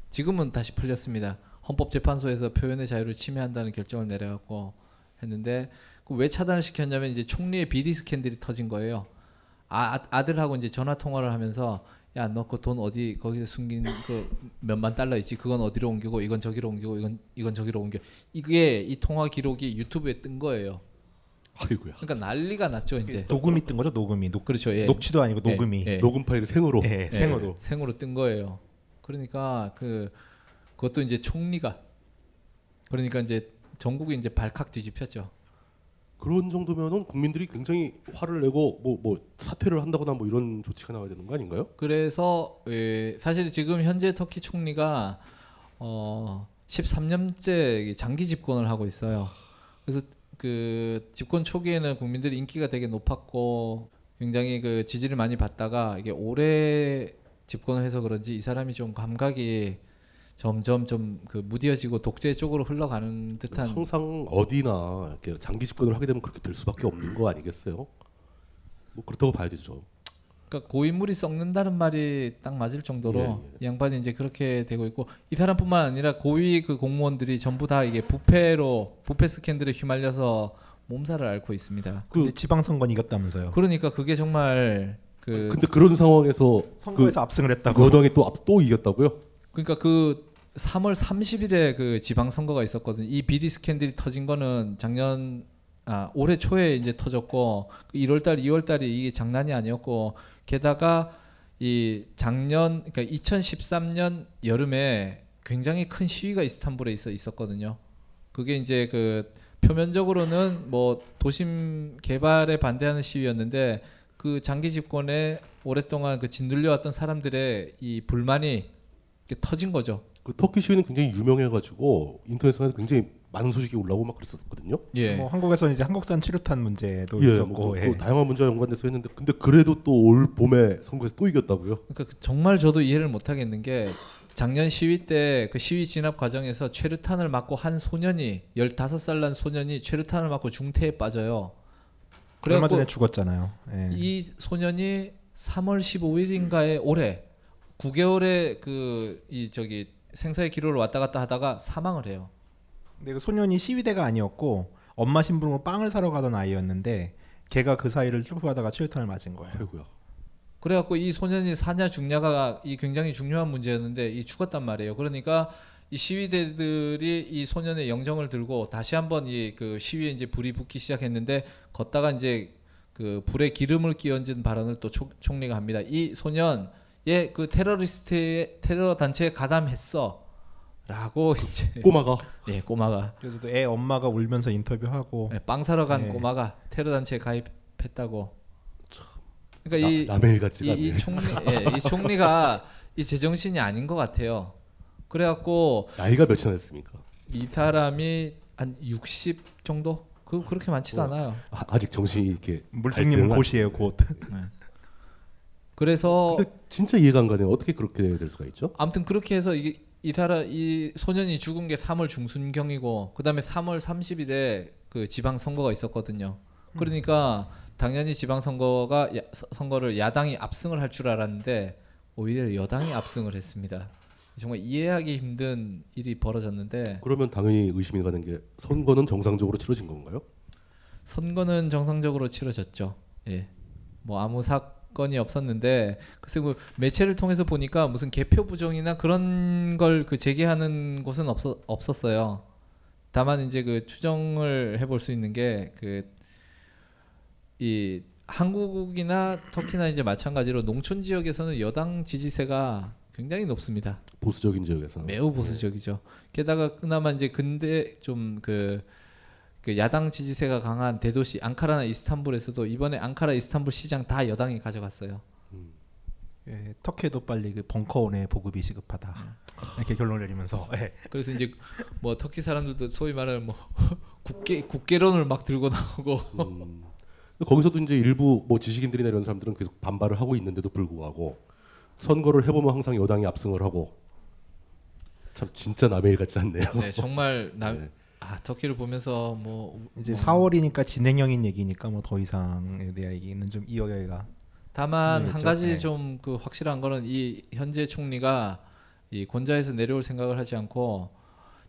지금은 다시 풀렸습니다. 헌법재판소에서 표현의 자유를 침해한다는 결정을 내려갖고 했는데, 왜 차단을 시켰냐면 이제 총리의 비리 스캔들이 터진 거예요. 아들하고 이제 전화 통화를 하면서, 야 너 그 돈 어디 거기서 숨긴 그 몇만 달러 있지, 그건 어디로 옮기고 이건 저기로 옮기고 이건 저기로 옮겨. 이게 이 통화 기록이 유튜브에 뜬 거예요. 아이고야. 그러니까 난리가 났죠 이제. 녹음이 뜬 거죠. 그렇죠. 예. 녹취도 아니고 녹음이. 예, 예. 녹음 파일을 생으로. 예, 생으로. 예, 생으로 뜬 거예요. 그러니까 그것도 이제 총리가, 그러니까 이제 전국이 이제 발칵 뒤집혔죠. 그런 정도면은 국민들이 굉장히 화를 내고 뭐 사퇴를 한다거나 뭐 이런 조치가 나와야 되는 거 아닌가요? 그래서 사실 지금 현재 터키 총리가 13년째 장기 집권을 하고 있어요. 그래서 그 집권 초기에는 국민들이 인기가 되게 높았고 굉장히 그 지지를 많이 받다가, 이게 오래 집권을 해서 그런지 이 사람이 좀 감각이 점점 좀 그 무뎌지고 독재 쪽으로 흘러가는 듯한. 항상 어디나 이렇게 장기 집권을 하게 되면 그렇게 될 수밖에 없는 거 아니겠어요? 뭐 그렇다고 봐야 되죠. 그러니까 고인물이 썩는다는 말이 딱 맞을 정도로. 예, 예. 양반이 이제 그렇게 되고 있고, 이 사람뿐만 아니라 고위 그 공무원들이 전부 다 이게 부패 스캔들에 휘말려서 몸살을 앓고 있습니다. 근데 지방선거는 이겼다면서요? 그러니까 그게 정말 근데 그런 상황에서 선거에서 압승을 했다고. 여당이 또 이겼다고요? 그러니까 그 3월 30일에 그 지방 선거가 있었거든요. 이 비리 스캔들이 터진 거는 올해 초에 이제 터졌고, 1월 달, 2월 달이 이게 장난이 아니었고, 게다가 이 그러니까 2013년 여름에 굉장히 큰 시위가 이스탄불에 있었거든요. 그게 이제 그 표면적으로는 뭐 도심 개발에 반대하는 시위였는데, 그 장기 집권에 오랫동안 그 짓눌려왔던 사람들의 이 불만이 이렇게 터진 거죠. 그 터키 시위는 굉장히 유명해가지고 인터넷에 굉장히 많은 소식이 올라오고 막 그랬었거든요. 예. 뭐 한국에서는 이제 한국산 치료탄 문제도 예, 있었고 뭐 예. 다양한 문제와 연관돼서 했는데 근데 그래도 또 올 봄에 선거에서 또 이겼다고요? 그러니까 정말 저도 이해를 못 하겠는 게 작년 시위 때 그 시위 진압 과정에서 최루탄을 맞고 한 소년이 15살 난 소년이 최루탄을 맞고 중태에 빠져요. 얼마 전에 죽었잖아요. 예. 이 소년이 3월 15일인가에 올해 9개월의 그 이 저기 생사의 기로를 왔다 갔다 하다가 사망을 해요. 근데 그 소년이 시위대가 아니었고 엄마 심부름으로 빵을 사러 가던 아이였는데 걔가 그 사이를 뚫고하다가 최루탄을 맞은 거예요. 아이고야. 그래갖고 이 소년이 사냐 죽냐가 이 굉장히 중요한 문제였는데 이 죽었단 말이에요. 그러니까 이 시위대들이 이 소년의 영정을 들고 다시 한번 이 그 시위에 이제 불이 붙기 시작했는데 걷다가 이제 그 불에 기름을 끼얹은 발언을 또 총리가 합니다. 이 소년 예 그 테러리스트의 테러 단체에 가담했어. 라고 이제 꼬마가 예 꼬마가 그래서 또 애 엄마가 울면서 인터뷰하고 예, 빵 사러 간 예. 꼬마가 테러 단체에 가입했다고. 참. 그러니까 이 총리 예, 이 총리가 이 제정신이 아닌 것 같아요. 그래갖고 나이가 몇이나 됐습니까? 이 사람이 한 60 정도? 그렇게 많지도 않아요. 아직 정신이 이렇게 물뚱님 곧이에요 곧. 네. 그래서 근데 진짜 이해가 안 가네요. 어떻게 그렇게 될 수가 있죠? 아무튼 그렇게 해서 이게 이 소년이 죽은 게 3월 중순경이고 그다음에 3월 30일에 그 지방 선거가 있었거든요. 그러니까 당연히 지방 선거가 선거를 야당이 압승을 할 줄 알았는데 오히려 여당이 압승을 했습니다. 정말 이해하기 힘든 일이 벌어졌는데 그러면 당연히 의심이 가는 게 선거는 정상적으로 치러진 건가요? 선거는 정상적으로 치러졌죠. 예. 뭐 아무 사건이 없었는데 글쎄 뭐 매체를 통해서 보니까 무슨 개표 부정이나 그런 걸 그 제기하는 곳은 없었어요. 다만 이제 그 추정을 해볼 수 있는 게 그 이 한국이나 터키나 이제 마찬가지로 농촌 지역에서는 여당 지지세가 굉장히 높습니다. 보수적인 지역에서 매우 보수적이죠. 게다가 그나마 이제 근대 좀 그 야당 지지세가 강한 대도시 앙카라나 이스탄불에서도 이번에 앙카라 이스탄불 시장 다 여당이 가져갔어요. 예, 터키에도 빨리 그 벙커원의 보급이 시급하다 이렇게 결론을 내리면서 예. 그래서 이제 뭐 터키 사람들도 소위 말하는 뭐 국계론을 막 들고 나오고 거기서도 이제 일부 뭐 지식인들이나 이런 사람들은 계속 반발을 하고 있는데도 불구하고. 선거를 해보면 항상 여당이 압승을 하고 참 진짜 남의 일 같지 않네요. 네, 정말 네. 터키를 보면서 뭐 이제 4월이니까 진행형인 얘기니까 뭐 더 이상에 대한 얘기는 좀 이어가기가. 다만 한 가지 네. 좀 그 확실한 거는 이 현재 총리가 이 권좌에서 내려올 생각을 하지 않고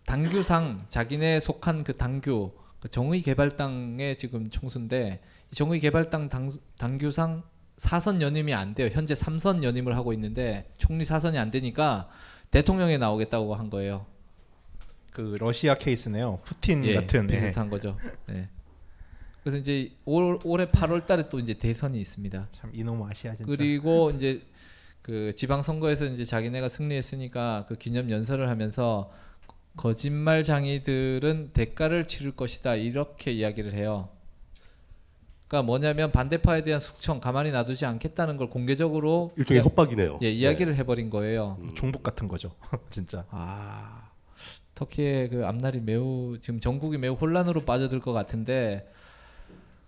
당규상 자기네 속한 그 당규 그 정의개발당의 지금 총수인데 이 정의개발당 당규상 4선 연임이 안 돼요. 현재 3선 연임을 하고 있는데 총리 4선이 안 되니까 대통령에 나오겠다고 한 거예요. 그 러시아 케이스네요. 푸틴 예, 같은 비슷한 예. 거죠. 예. 그래서 이제 올해 8월달에 또 이제 대선이 있습니다. 참 이놈 아시아 진짜. 그리고 이제 그 지방 선거에서 이제 자기네가 승리했으니까 그 기념 연설을 하면서 거짓말 장이들은 대가를 치를 것이다 이렇게 이야기를 해요. 그러니까 뭐냐면 반대파에 대한 숙청 가만히 놔두지 않겠다는 걸 공개적으로 일종의 협박이네요. 예, 이야기를 네. 해버린 거예요. 종북 같은 거죠, 진짜. 터키의 그 앞날이 매우 지금 전국이 매우 혼란으로 빠져들 것 같은데.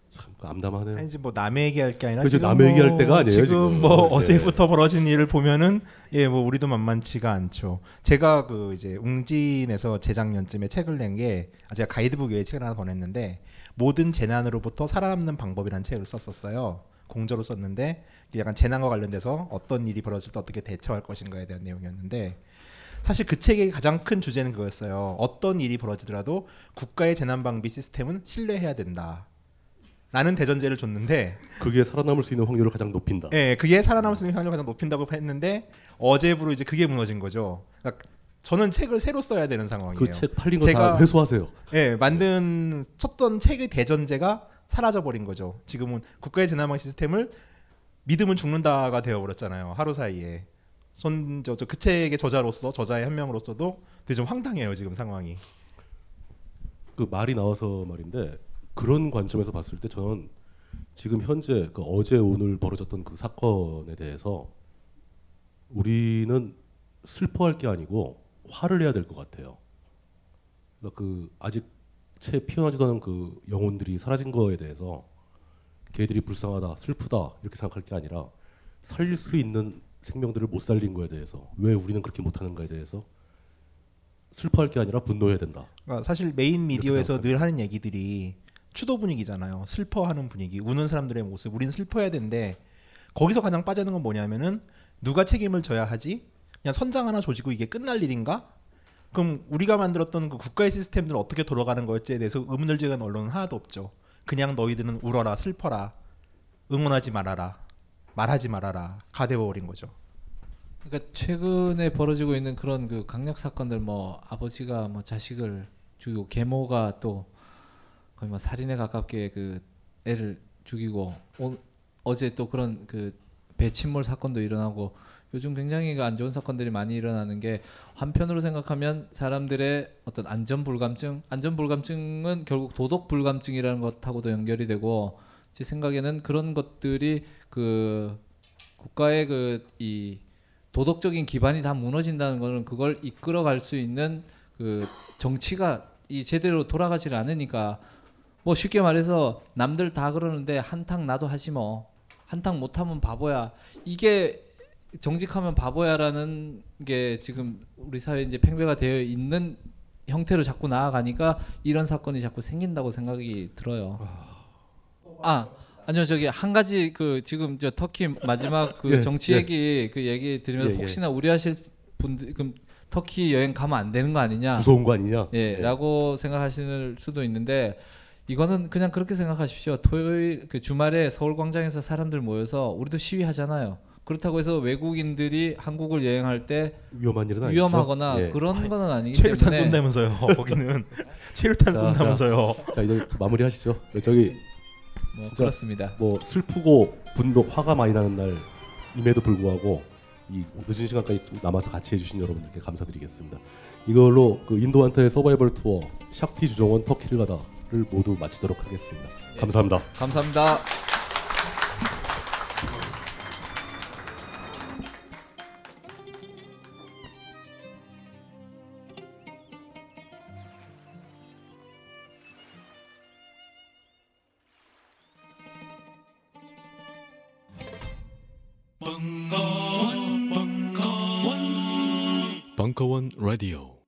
참 암담하네요. 아니 뭐 남의 얘기할 게 아니라 지금 남의 얘기할 때가 아니에요. 지금 뭐 네. 어제부터 벌어진 일을 보면은 예, 뭐 우리도 만만치가 않죠. 제가 그 이제 웅진에서 재작년쯤에 책을 낸 게 제가 가이드북 외에 책을 하나 더 냈는데. 모든 재난으로부터 살아남는 방법이라는 책을 썼었어요. 공저로 썼는데 약간 재난과 관련돼서 어떤 일이 벌어질 때 어떻게 대처할 것인가에 대한 내용이었는데 사실 그 책의 가장 큰 주제는 그거였어요. 어떤 일이 벌어지더라도 국가의 재난방비 시스템은 신뢰해야 된다. 라는 대전제를 줬는데 그게 살아남을 수 있는 확률을 가장 높인다. 네. 그게 살아남을 수 있는 확률을 가장 높인다고 했는데 어제부로 이제 그게 무너진 거죠. 그러니까 저는 책을 새로 써야 되는 상황이에요. 그 책 팔린 거 다 회수하세요. 예, 만든 쳤던 책의 대전제가 사라져버린 거죠. 지금은 국가의 재난방지 시스템을 믿음은 죽는다가 되어버렸잖아요. 하루 사이에. 그 책의 저자의 한 명으로서도 되게 좀 황당해요. 지금 상황이. 그 말이 나와서 말인데 그런 관점에서 봤을 때 저는 지금 현재 그 어제 오늘 벌어졌던 그 사건에 대해서 우리는 슬퍼할 게 아니고 화를 해야 될 것 같아요. 그러니까 그 아직 채 피어나지도 않은 그 영혼들이 사라진 거에 대해서 걔들이 불쌍하다, 슬프다 이렇게 생각할 게 아니라 살릴 수 있는 생명들을 못 살린 거에 대해서 왜 우리는 그렇게 못하는가에 대해서 슬퍼할 게 아니라 분노해야 된다. 그러니까 사실 메인 미디어에서 늘 하는 얘기들이 추도 분위기잖아요. 슬퍼하는 분위기, 우는 사람들의 모습. 우리는 슬퍼해야 되는데 거기서 가장 빠지는 건 뭐냐면은 누가 책임을 져야 하지? 그냥 선장 하나 조지고 이게 끝날 일인가? 그럼 우리가 만들었던 그 국가의 시스템들은 어떻게 돌아가는 거였지에 대해서 의문을 제기한 언론은 하나도 없죠. 그냥 너희들은 울어라, 슬퍼라, 응원하지 말아라, 말하지 말아라 가 되어버린 거죠. 그러니까 최근에 벌어지고 있는 그런 그 강력 사건들, 뭐 아버지가 뭐 자식을 죽이고, 계모가 또 거의 뭐 살인에 가깝게 그 애를 죽이고, 어제 또 그런 그 배침몰 사건도 일어나고, 요즘 굉장히 안 좋은 사건들이 많이 일어나는 게, 한편으로 생각하면 사람들의 어떤 안전불감증은 결국 도덕불감증이라는 것하고도 연결이 되고, 제 생각에는 그런 것들이 그 국가의 그 이 도덕적인 기반이 다 무너진다는 거는 그걸 이끌어갈 수 있는 그 정치가 이 제대로 돌아가질 않으니까, 뭐 쉽게 말해서 남들 다 그러는데 한탕 나도 하지 뭐, 한탕 못하면 바보야, 이게 정직하면 바보야라는 게 지금 우리 사회에 이제 팽배가 되어 있는 형태로 자꾸 나아가니까 이런 사건이 자꾸 생긴다고 생각이 들어요. 아니요, 저기 한 가지 그 지금 저 터키 마지막 그 정치 얘기 그 얘기 들으면서 혹시나 우려하실 분들, 그럼 터키 여행 가면 안 되는 거 아니냐, 무서운 거 아니냐, 라고 생각하실 수도 있는데, 이거는 그냥 그렇게 생각하십시오. 토요일 그 주말에 서울 광장에서 사람들 모여서 우리도 시위하잖아요. 그렇다고 해서 외국인들이 한국을 여행할 때 위험한 일은 아니죠. 위험하거나 그런 거는 아니기 때문에. 체류탄 쏜다면서요. 거기는 체류탄 쏜다면서요. 자, 이제 마무리하시죠. 저기 뭐 그렇습니다. 뭐 슬프고 분노, 화가 많이 나는 날임에도 불구하고 이 늦은 시간까지 남아서 같이 해주신 여러분들께 감사드리겠습니다. 이걸로 그 인도 환타의 서바이벌 투어 샥티 주정원 터키를 가다를 모두 마치도록 하겠습니다. 감사합니다. 감사합니다. 벙커원 라디오.